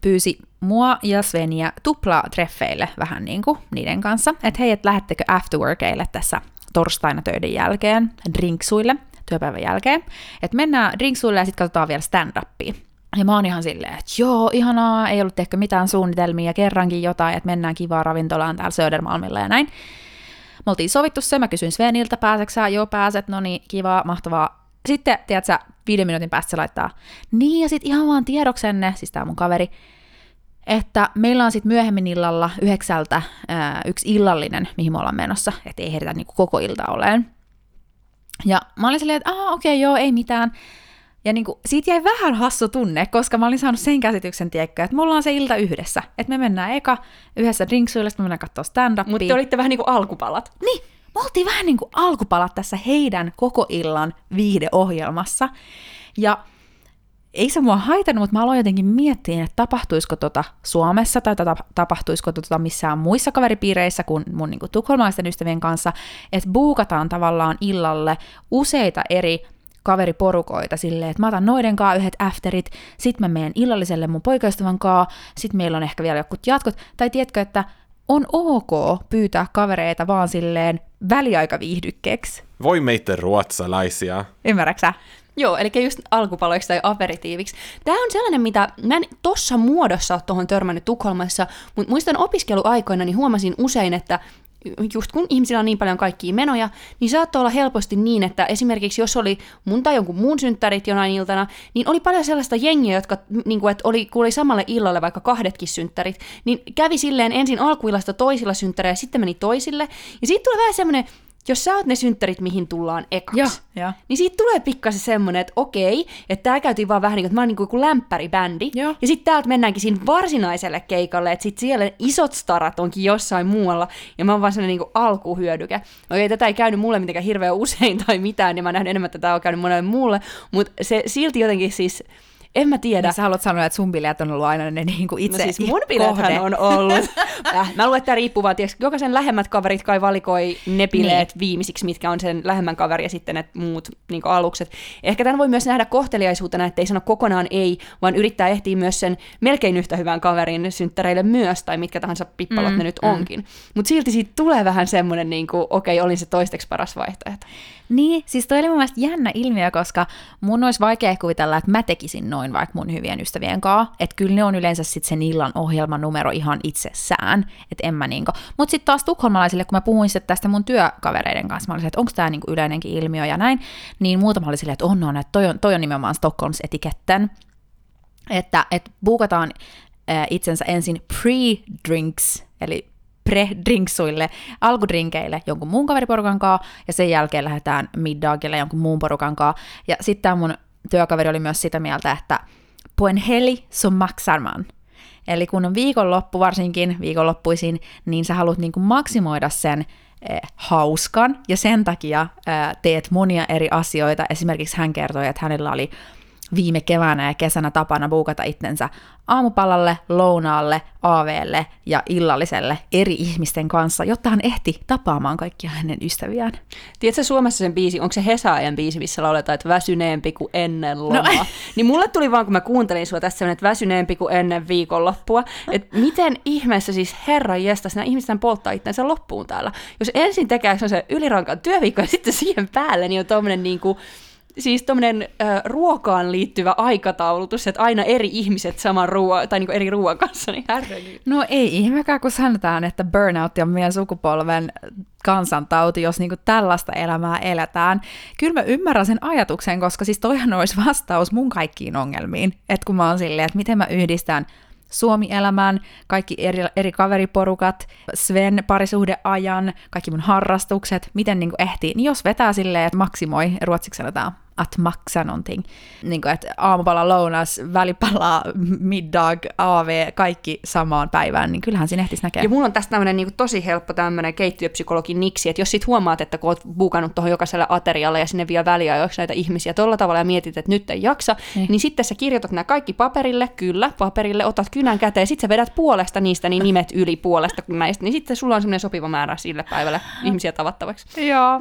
pyysi mua ja Sveniä tuplatreffeille vähän niin kuin niiden kanssa, että hei, että lähettekö afterworkeille tässä torstaina töiden jälkeen drinksuille, työpäivän jälkeen, että mennään drinksuille ja sitten katsotaan vielä stand-upia. Ja mä oon ihan silleen, että joo, ihanaa, ei ollut tehty mitään suunnitelmia ja kerrankin jotain, että mennään kivaan ravintolaan täällä Södermalmilla ja näin. Me oltiin sovittu se, mä kysyin Sveniltä, pääseksä? Joo, pääset, no niin, kivaa, mahtavaa. Sitten, tiedätkö, 5 minuutin päästä se laittaa, niin ja sitten ihan vaan tiedoksenne, siis tää mun kaveri, että meillä on sitten myöhemmin illalla 9 yksi illallinen, mihin me ollaan menossa, että ei heritä niinku koko ilta oleen. Ja mä olin silleen, että okei, ei mitään. Ja niinku, siitä jäi vähän hassu tunne, koska mä olin saanut sen käsityksen, tiekköä, että me ollaan se ilta yhdessä. Että me mennään eka yhdessä drinksuille, sitten me mennään katsoa stand-upia. Mutta te olitte vähän niin kuin alkupalat. Niin, me oltiin vähän niin kuin alkupalat tässä heidän koko illan viihdeohjelmassa. Ja ei se mua haitanut, mutta mä aloin jotenkin miettiä, että tapahtuisiko tota Suomessa tai tapahtuisiko tota missään muissa kaveripiireissä kuin mun niinku tukholmaisten ystävien kanssa, että buukataan tavallaan illalle useita eri kaveriporukoita silleen, että mä otan noiden kaa yhdet afterit, sit mä meen illalliselle mun poikaystävän kaa, sit meillä on ehkä vielä jokut jatkot, tai tiedätkö, että on ok pyytää kavereita vaan silleen väliaikaviihdykkeeksi. Voi meitä ruotsalaisia. Ymmärräksä? Joo, eli just alkupaloiksi tai aperitiiviksi. Tämä on sellainen, mitä mä en tuossa muodossa ole tuohon törmännyt Tukholmassa, mutta muistan opiskeluaikoina, niin huomasin usein, että just kun ihmisillä on niin paljon kaikkia menoja, niin saattoi olla helposti niin, että esimerkiksi jos oli mun tai jonkun muun synttärit jonain iltana, niin oli paljon sellaista jengiä, jotka niin kuin, että oli, kun oli samalle illalle vaikka 2 synttärit, niin kävi silleen ensin alkuillasta toisilla synttäreillä ja sitten meni toisille, ja siitä tuli vähän semmoinen, jos sä oot ne synttärit, mihin tullaan ekaksi, ja. Niin siitä tulee pikkasen semmoinen, että okei, että tää käytiin vaan vähän niin kuin, että mä oon niin kuin lämpäribändi, ja sitten täältä mennäänkin siinä varsinaiselle keikalle, että sitten siellä isot starat onkin jossain muualla, ja mä oon vaan semmoinen niin kuin alkuhyödyke. Okei, tätä ei käynyt mulle mitenkään hirveän usein tai mitään, niin mä nähden enemmän, että tää on käynyt monelle muulle, mutta se silti jotenkin siis... En mä tiedä. Niin sä haluat sanoa, että sun bileet on ollut aina ne niin kuin itse kohde. No siis mun bileethän on ollut. Mä luulen, että tää riippuu vaan, tiiäks, jokaisen lähemmät kaverit kai valikoi ne bileet niin viimeisiksi, mitkä on sen lähemmän kaveri ja sitten ne muut niin kuin alukset. Ehkä tämän voi myös nähdä kohteliaisuutena, että ei sano kokonaan ei, vaan yrittää ehtiä myös sen melkein yhtä hyvän kaverin synttäreille myös, tai mitkä tahansa pippalot ne nyt onkin. Mutta silti siitä tulee vähän semmoinen, niin kuin, okei, olin se toisteksi paras vaihtoehto. Niin, siis toi oli mun mielestä jännä ilmiö, koska mun olisi vaikea kuvitella, että mä tekisin noin vaikka mun hyvien ystävien kaa. Että kyllä ne on yleensä sitten sen illan ohjelmanumero ihan itsessään. Että en mä niinku. Mutta sitten taas tukholmalaisille, kun mä puhuin sitten tästä mun työkavereiden kanssa, mä olisin, että onko tää niinku yleinenkin ilmiö ja näin, niin muutama oli silleen, että on, että toi on nimenomaan Stockholms-etiketten. Että buukataan itsensä ensin pre-drinks, eli pre-drinksuille, alkudrinkeille jonkun muun kaveriporukan kaa, ja sen jälkeen lähdetään middagille jonkun muun porukan kaa. Ja sitten tämä mun työkaveri oli myös sitä mieltä, että poen heli sun maksamaan. Eli kun on viikonloppu, varsinkin viikonloppuisin, niin sä haluat niinku maksimoida sen hauskan, ja sen takia teet monia eri asioita. Esimerkiksi hän kertoi, että hänellä oli viime keväänä ja kesänä tapana buukata itsensä aamupalalle, lounaalle, AV:lle ja illalliselle eri ihmisten kanssa, jotta hän ehti tapaamaan kaikkia hänen ystäviään. Tiedätkö Suomessa sen biisi, onko se Hesaajan biisi, missä lauletaan, että väsyneempi kuin ennen lomaa? No. Niin mulle tuli vaan, kun mä kuuntelin sua tässä sellainen, että väsyneempi kuin ennen viikonloppua. Että miten ihmeessä siis herranjestas nämä ihmiset polttaa itsensä loppuun täällä. Jos ensin tekee se ylirankan työviikko ja sitten siihen päälle, niin on tommoinen niinku... Siis tuommoinen ruokaan liittyvä aikataulutus, että aina eri ihmiset saman ruoan, tai niinku eri ruoan kanssa, niin härröilyy. No ei ihmekään, kun sanotaan, että burnout on meidän sukupolven kansantauti, jos niinku tällaista elämää eletään. Kyllä mä ymmärrän sen ajatuksen, koska siis toihan olisi vastaus mun kaikkiin ongelmiin. Että kun mä oon silleen, että miten mä yhdistän Suomi-elämän, kaikki eri kaveriporukat, Sven parisuhdeajan, kaikki mun harrastukset, miten niinku ehtii, niin jos vetää silleen, että maksimoi, ruotsiksi sanotaan, att maxa någonting, niinku että aamupala, lounas, välipala, middag, AV, kaikki samaan päivään, niin kyllähän siinä ehtisi näkee. Ja mulla on tästä tämmöinen niinku tosi helppo tämmöinen keittiöpsykologin niksi, että jos sit huomaat, että kun oot buukannut tuohon jokaiselle aterialle ja sinne vielä väliajoiksi näitä ihmisiä tolla tavalla ja mietit, että nyt ei jaksa, niin sitten sä kirjoitat nämä kaikki paperille, otat kynän käteen, sit sä vedät puolesta niistä niin nimet yli puolesta kuin näistä, niin sitten sulla on semmoinen sopiva määrä sille päivälle ihmisiä tavattavaksi. Joo.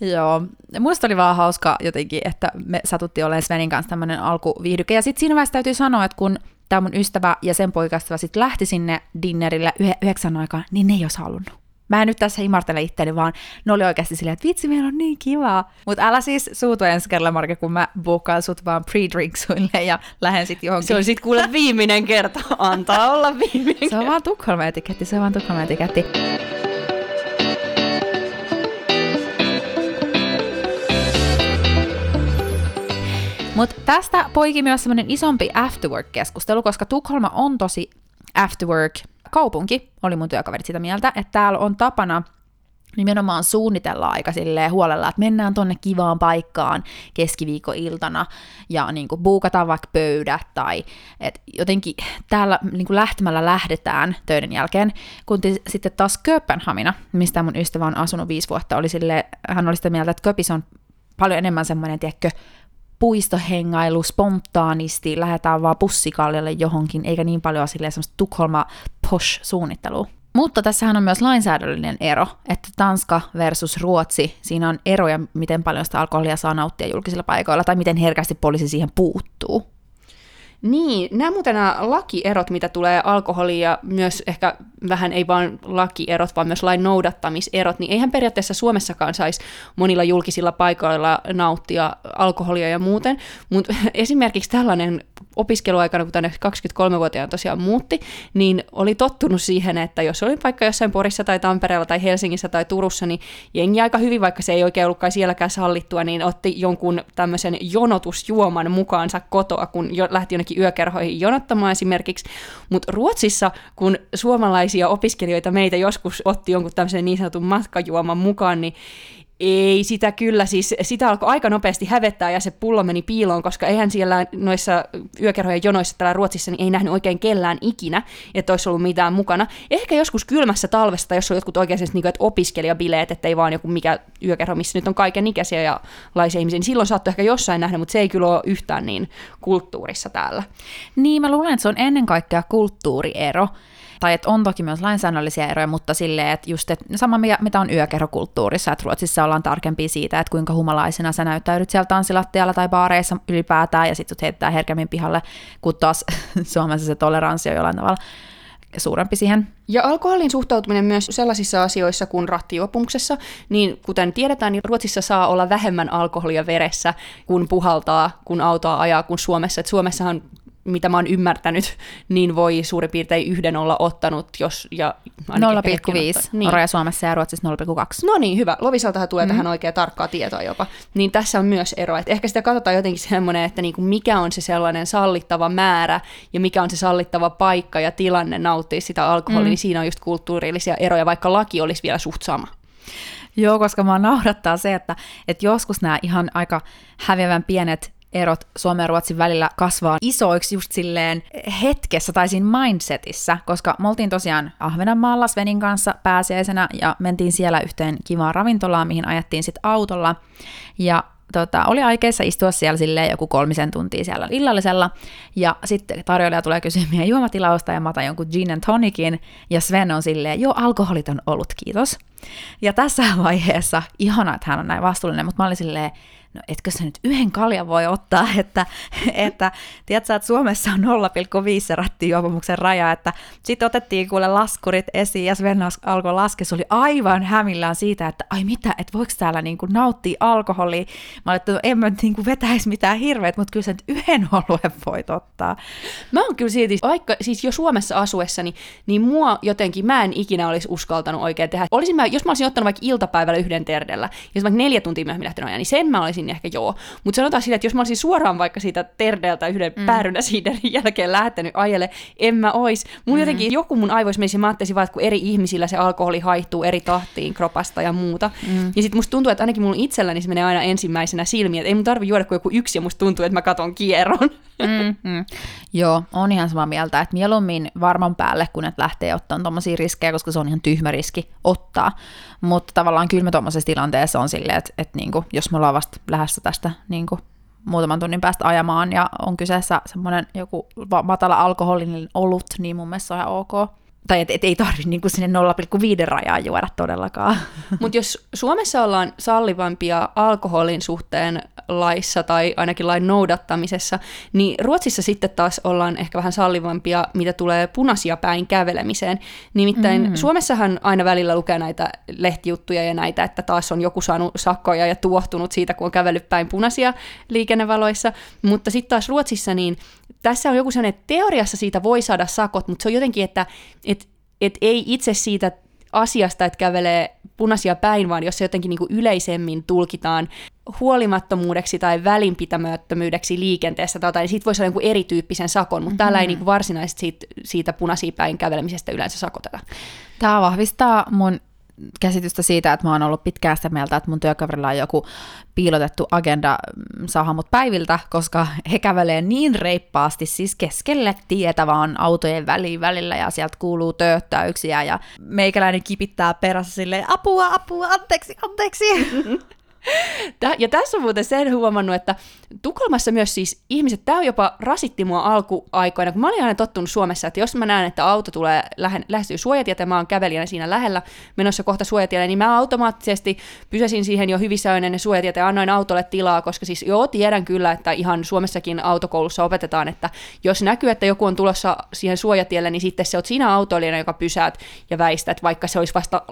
Joo, musta oli vaan hauska jotenkin, että me satuttiin olemaan Svenin kanssa tämmöinen alkuviihdyke. Ja sitten siinä vaiheessa täytyy sanoa, että kun tämä mun ystävä ja sen poikaystävä sitten lähti sinne dinnerille 9 aikaan, niin ne ei olisi halunnut. Mä en nyt tässä imartele itseäni, vaan ne oli oikeasti silleen, että vitsi, meillä on niin kivaa. Mutta älä siis suutu ensi kerralla, Marika, kun mä buukkaan sut vaan pre-drinksuille ja lähden sit johonkin. Se on sit kuule viimeinen kerta, antaa olla viimeinen kerta. Se on vaan Tukholma-etiketti, se on vaan Tukholma-etiketti. Mutta tästä poiki myös semmoinen isompi afterwork-keskustelu, koska Tukholma on tosi afterwork-kaupunki, oli mun työkaverit sitä mieltä, että täällä on tapana nimenomaan suunnitella aika silleen huolella, että mennään tonne kivaan paikkaan keskiviikkoiltana ja niinku buukataan vaikka pöydät tai et jotenkin täällä niinku lähtemällä lähdetään töiden jälkeen, kun sitten taas Kööpenhamina, mistä mun ystävä on asunut 5 vuotta, oli silleen, hän oli sitä mieltä, että Köpissä on paljon enemmän semmoinen, tiedätkö, puistohengailu spontaanisti, lähdetään vaan pussikaljalle johonkin, eikä niin paljon silleen semmoista Tukholma-posh-suunnittelua. Mutta tässähän on myös lainsäädännöllinen ero, että Tanska versus Ruotsi, siinä on eroja, miten paljon sitä alkoholia saa nauttia julkisilla paikoilla, tai miten herkästi poliisi siihen puuttuu. Niin, nämä muuten nämä lakierot, mitä tulee alkoholiin ja myös ehkä vähän ei vaan lakierot, vaan myös lain noudattamiserot, niin eihän periaatteessa Suomessakaan saisi monilla julkisilla paikoilla nauttia alkoholia ja muuten, mutta esimerkiksi tällainen opiskeluaikana, kun tänne 23-vuotiaana tosiaan muutti, niin oli tottunut siihen, että jos oli vaikka jossain Porissa tai Tampereella tai Helsingissä tai Turussa, niin jengi aika hyvin, vaikka se ei oikein ollutkaan sielläkään sallittua, niin otti jonkun tämmöisen jonotusjuoman mukaansa kotoa, kun lähti jonnekin yökerhoihin jonottamaan esimerkiksi. Mutta Ruotsissa, kun suomalaisia opiskelijoita meitä joskus otti jonkun tämmöisen niin sanotun matkajuoman mukaan, niin ei sitä kyllä, siis sitä alkoi aika nopeasti hävettää ja se pullo meni piiloon, koska eihän siellä noissa yökerhojen jonoissa täällä Ruotsissa niin ei nähnyt oikein kellään ikinä, että olisi ollut mitään mukana. Ehkä joskus kylmässä talvesta, jos on jotkut oikeasti niin kuin, että opiskelijabileet, ettei vaan joku mikä yökerho, missä nyt on kaikenikäisiä ja laisia ihmisiä, niin silloin saattoi ehkä jossain nähdä, mutta se ei kyllä ole yhtään niin kulttuurissa täällä. Niin, mä luulen, että se on ennen kaikkea kulttuuriero. Tai että on toki myös lainsäädännöllisiä eroja, mutta silleen, että just et, sama mitä on yökerhokulttuurissa, että Ruotsissa ollaan tarkempia siitä, että kuinka humalaisena sä näyttäydyt siellä tanssilattialla tai baareissa ylipäätään, ja sitten sut heitetään herkemmin pihalle, kun taas Suomessa se toleranssi on jollain tavalla suurempi siihen. Ja alkoholin suhtautuminen myös sellaisissa asioissa kuin rattijuopumuksessa, niin kuten tiedetään, niin Ruotsissa saa olla vähemmän alkoholia veressä, kun puhaltaa, kun autoa ajaa, kuin Suomessa. Et Suomessahan mitä mä oon ymmärtänyt, niin voi suurin piirtein 1 olla ottanut, jos... 0,5 niin. Raja Suomessa ja Ruotsissa 0,2. No niin, hyvä. Lovisaltahan tulee tähän oikein tarkkaa tietoa jopa. Niin tässä on myös ero. Et ehkä sitä katsotaan jotenkin semmoinen, että niinku mikä on se sellainen sallittava määrä ja mikä on se sallittava paikka ja tilanne nauttia sitä alkoholia, niin siinä on just kulttuurillisia eroja, vaikka laki olisi vielä suht sama. Joo, koska mä naurattaa se, että joskus nämä ihan aika häviävän pienet erot Suomen ja Ruotsin välillä kasvaa isoiksi just silleen hetkessä tai siinä mindsetissä, koska me oltiin tosiaan Ahvenanmaalla Svenin kanssa pääsiäisenä ja mentiin siellä yhteen kivaan ravintolaan, mihin ajettiin sitten autolla ja oli aikeissa istua siellä silleen joku 3 tuntia siellä illallisella, ja sitten tarjoilija tulee kysymään juomatilausta, ja mä otan jonkun gin and tonicin, ja Sven on silleen, joo, alkoholit on ollut, kiitos. Ja tässä vaiheessa, ihana, että hän on näin vastuullinen, mutta mä olin silleen, no etkö sä nyt yhden kaljan voi ottaa, että tiedätkö, että Suomessa on 0,5 serattia juopumuksen raja, että sitten otettiin kuule laskurit esiin ja Sven alkoi laskea, se oli aivan hämillään siitä, että ai mitä, että voiko täällä niinku nauttia alkoholia, mä olin, että no, en mä niinku vetäisi mitään hirveät, mutta kyllä sä nyt yhden oluen voit ottaa. Mä oon kyllä silti, vaikka siis jo Suomessa asuessani, niin mua jotenkin, mä en ikinä olisi uskaltanut oikein tehdä. Jos mä olisin ottanut vaikka iltapäivällä yhden terdellä, ja vaikka 4 tuntia myöhemmin lähtenyt ajan, niin sen mä olisin ehkä joo. Mutta sanotaan sitä, että jos mä olisin suoraan vaikka siitä terdeltä yhden päärynä siiderin jälkeen lähtenyt ajelle, en mä ois. Mun jotenkin joku mun aivoissa menisi, mä ajattelisin vaan, että kun eri ihmisillä se alkoholi haihtuu eri tahtiin kropasta ja muuta. Ja sit musta tuntuu, että ainakin mulla itselläni se menee aina ensimmäisenä silmiin, että ei mun tarvitse juoda kuin joku yksi, ja musta tuntuu, että mä katon kieron. Joo, on ihan samaa mieltä, että mieluummin varman päälle, kun et lähtee ottamaan tommosia riskejä, koska se on ihan tyhmä riski ottaa. Mutta tavallaan kyllä me tuommoisessa tilanteessa on silleen, että niinku, jos me ollaan vasta lähdössä tästä niinku, muutaman tunnin päästä ajamaan ja on kyseessä semmoinen joku matala alkoholinen olut, niin mun mielestä se on ihan ok. Tai et ei tarvitse niinku sinne 0,5 rajaa juoda todellakaan. Mutta jos Suomessa ollaan sallivampia alkoholin suhteen laissa tai ainakin lain noudattamisessa, niin Ruotsissa sitten taas ollaan ehkä vähän sallivampia, mitä tulee punaisia päin kävelemiseen. Nimittäin Suomessahan aina välillä lukee näitä lehtijuttuja ja näitä, että taas on joku saanut sakkoja ja tuohtunut siitä, kun on kävellyt päin punaisia liikennevaloissa. Mutta sitten taas Ruotsissa, niin tässä on joku sellainen, että teoriassa siitä voi saada sakot, mutta se on jotenkin, että et ei itse siitä asiasta, että kävelee punaisia päin, vaan jos se jotenkin niin kuin yleisemmin tulkitaan huolimattomuudeksi tai välinpitämättömyydeksi liikenteessä, niin siitä voi saada jonkun erityyppisen sakon, mutta täällä ei niin kuin varsinaisesti siitä punaisia päin kävelemisestä yleensä sakoteta. Tämä vahvistaa mun käsitystä siitä, että mä oon ollut pitkään sitä mieltä, että mun työkaverilla on joku piilotettu agenda saada mut päiviltä, koska he kävelee niin reippaasti siis keskelle tietä vaan autojen väliin välillä ja sieltä kuuluu tööttäyksiä ja meikäläinen kipittää perässä silleen apua, anteeksi. Ja tässä on muuten sen huomannut, että Tukholmassa myös siis ihmiset, tämä jopa rasitti mua alkuaikoina, kun mä olin aina tottunut Suomessa, että jos mä näen, että auto tulee lähestyy suojatietä, mä oon kävelijänä siinä lähellä menossa kohta suojatielle, niin mä automaattisesti pysäsin siihen jo hyvissä ajoin ennen suojatietä ja annoin autolle tilaa, koska siis joo, tiedän kyllä, että ihan Suomessakin autokoulussa opetetaan, että jos näkyy, että joku on tulossa siihen suojatielle, niin sitten se oot siinä autoilijana, joka pysäät ja väistät, vaikka se olisi vasta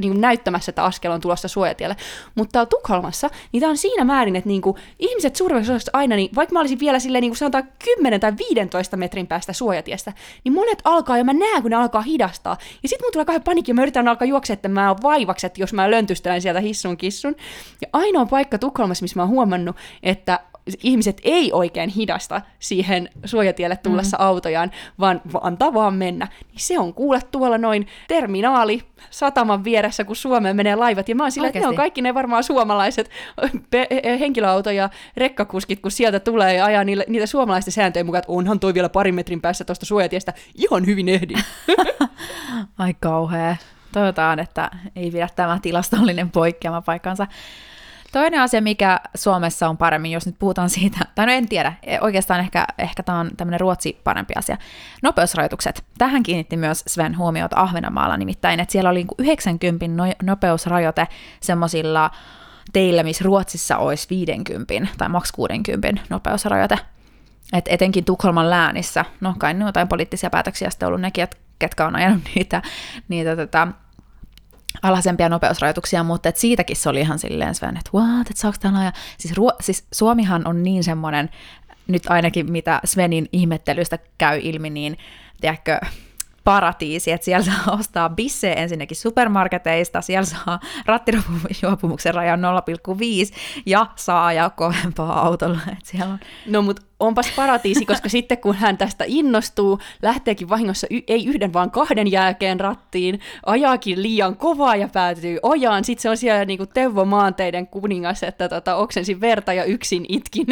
niin näyttämässä, että askel on tulossa suojatielle. Mutta Tukholmassa, niin tämä on siinä määrin, että niinku, ihmiset suurin osa aina, niin vaikka mä olisin vielä silleen, niin kuin sanotaan 10 tai 15 metrin päästä suojatiestä, niin monet alkaa, ja mä näen, kun ne alkaa hidastaa. Ja sitten mun tulee kahden panikki, ja mä yritän alkaa juoksemaan, että mä oon vaivaksi, että jos mä löntystelen sieltä hissun kissun. Ja ainoa paikka Tukholmassa, missä mä oon huomannut, että ihmiset ei oikein hidasta siihen suojatielle tullessa autojaan, vaan antaa vaan mennä. Niin se on kuule tuolla noin terminaali sataman vieressä, kun Suomeen menee laivat. Ja mä oon sillä, että ne on kaikki ne varmaan suomalaiset henkilöauto- ja rekkakuskit, kun sieltä tulee ja ajaa niitä suomalaisten sääntöjä mukaan, että onhan toi vielä 2 metrin päässä tuosta suojatiestä. Ihan hyvin ehdin. Ai kauhea. Toivotaan, että ei pidä tämä tilastollinen poikkeama paikkansa. Toinen asia, mikä Suomessa on paremmin, jos nyt puhutaan siitä, tai no en tiedä, oikeastaan ehkä tämä on tämmöinen Ruotsi parempi asia. Nopeusrajoitukset. Tähän kiinnitti myös Sven huomiota Ahvenanmaalla nimittäin, että siellä oli 90 nopeusrajoite semmoisilla teillä, missä Ruotsissa olisi 50 tai maks 60 nopeusrajoite. Et etenkin Tukholman läänissä, no kai ne jotain poliittisia päätöksiä sitten ollut nekin, ketkä on ajanut niitä alhaisempia nopeusrajoituksia, mutta et siitäkin se oli ihan silleen Sven, että what, et saaks tämän ajan? Siis Suomihan on niin semmoinen, nyt ainakin mitä Svenin ihmettelystä käy ilmi, niin tiedätkö, paratiisi, että siellä saa ostaa bissejä ensinnäkin supermarketeista, siellä saa rattijuopumuksen rajan 0,5 ja saa ajaa kovempaa autolla, että siellä on. No mut onpas paratiisi, koska sitten kun hän tästä innostuu, lähteekin vahingossa ei yhden vaan kahden jälkeen rattiin, ajaakin liian kovaa ja päätyy ojaan. Sitten se on siellä niin kuin Teuvo maanteiden kuningas, että oksensin verta ja yksin itkin.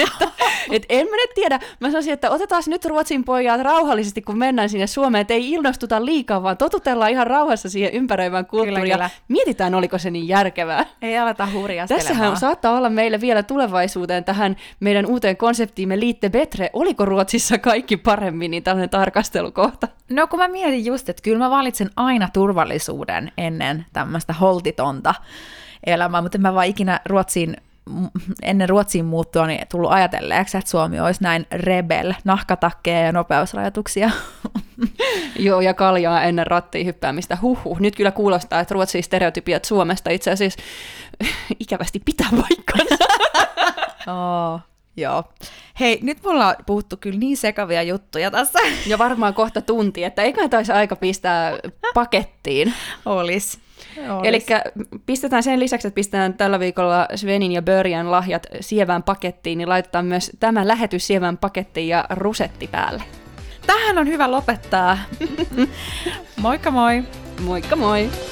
Et en mä nyt tiedä. Mä sanoisin, että otetaan nyt Ruotsin pojat rauhallisesti, kun mennään sinne Suomeen, että ei innostuta liikaa, vaan totutellaan ihan rauhassa siihen ympäröivään kulttuuriin ja mietitään, oliko se niin järkevää. Ei aleta hurjastelemaan. Tässähän saattaa olla meille vielä tulevaisuuteen tähän meidän uuteen konseptiimme liitte betre, oliko Ruotsissa kaikki paremmin, niin tällainen tarkastelukohta. No kun mä mietin just, että kyllä mä valitsen aina turvallisuuden ennen tämmöistä holtitonta elämää, mutta en mä vaan ikinä ennen Ruotsiin muuttua niin tullut ajatelleeksi, että Suomi olisi näin rebel, nahkatakkeja ja nopeusrajoituksia. Joo, ja kaljaa ennen rattiin hyppäämistä. Huhhuh, nyt kyllä kuulostaa, että Ruotsin stereotypiat Suomesta itse asiassa ikävästi pitää paikkansa. Oh. Joo. Hei, nyt me ollaan puhuttu kyllä niin sekavia juttuja tässä. Ja varmaan kohta tunti, että eiköhän taisi aika pistää pakettiin. Olis. Elikkä pistetään sen lisäksi, että pistetään tällä viikolla Svenin ja Börjen lahjat sievään pakettiin, niin laitetaan myös tämä lähetys sievään pakettiin ja rusetti päälle. Tähän on hyvä lopettaa. Moikka moi! Moikka moi!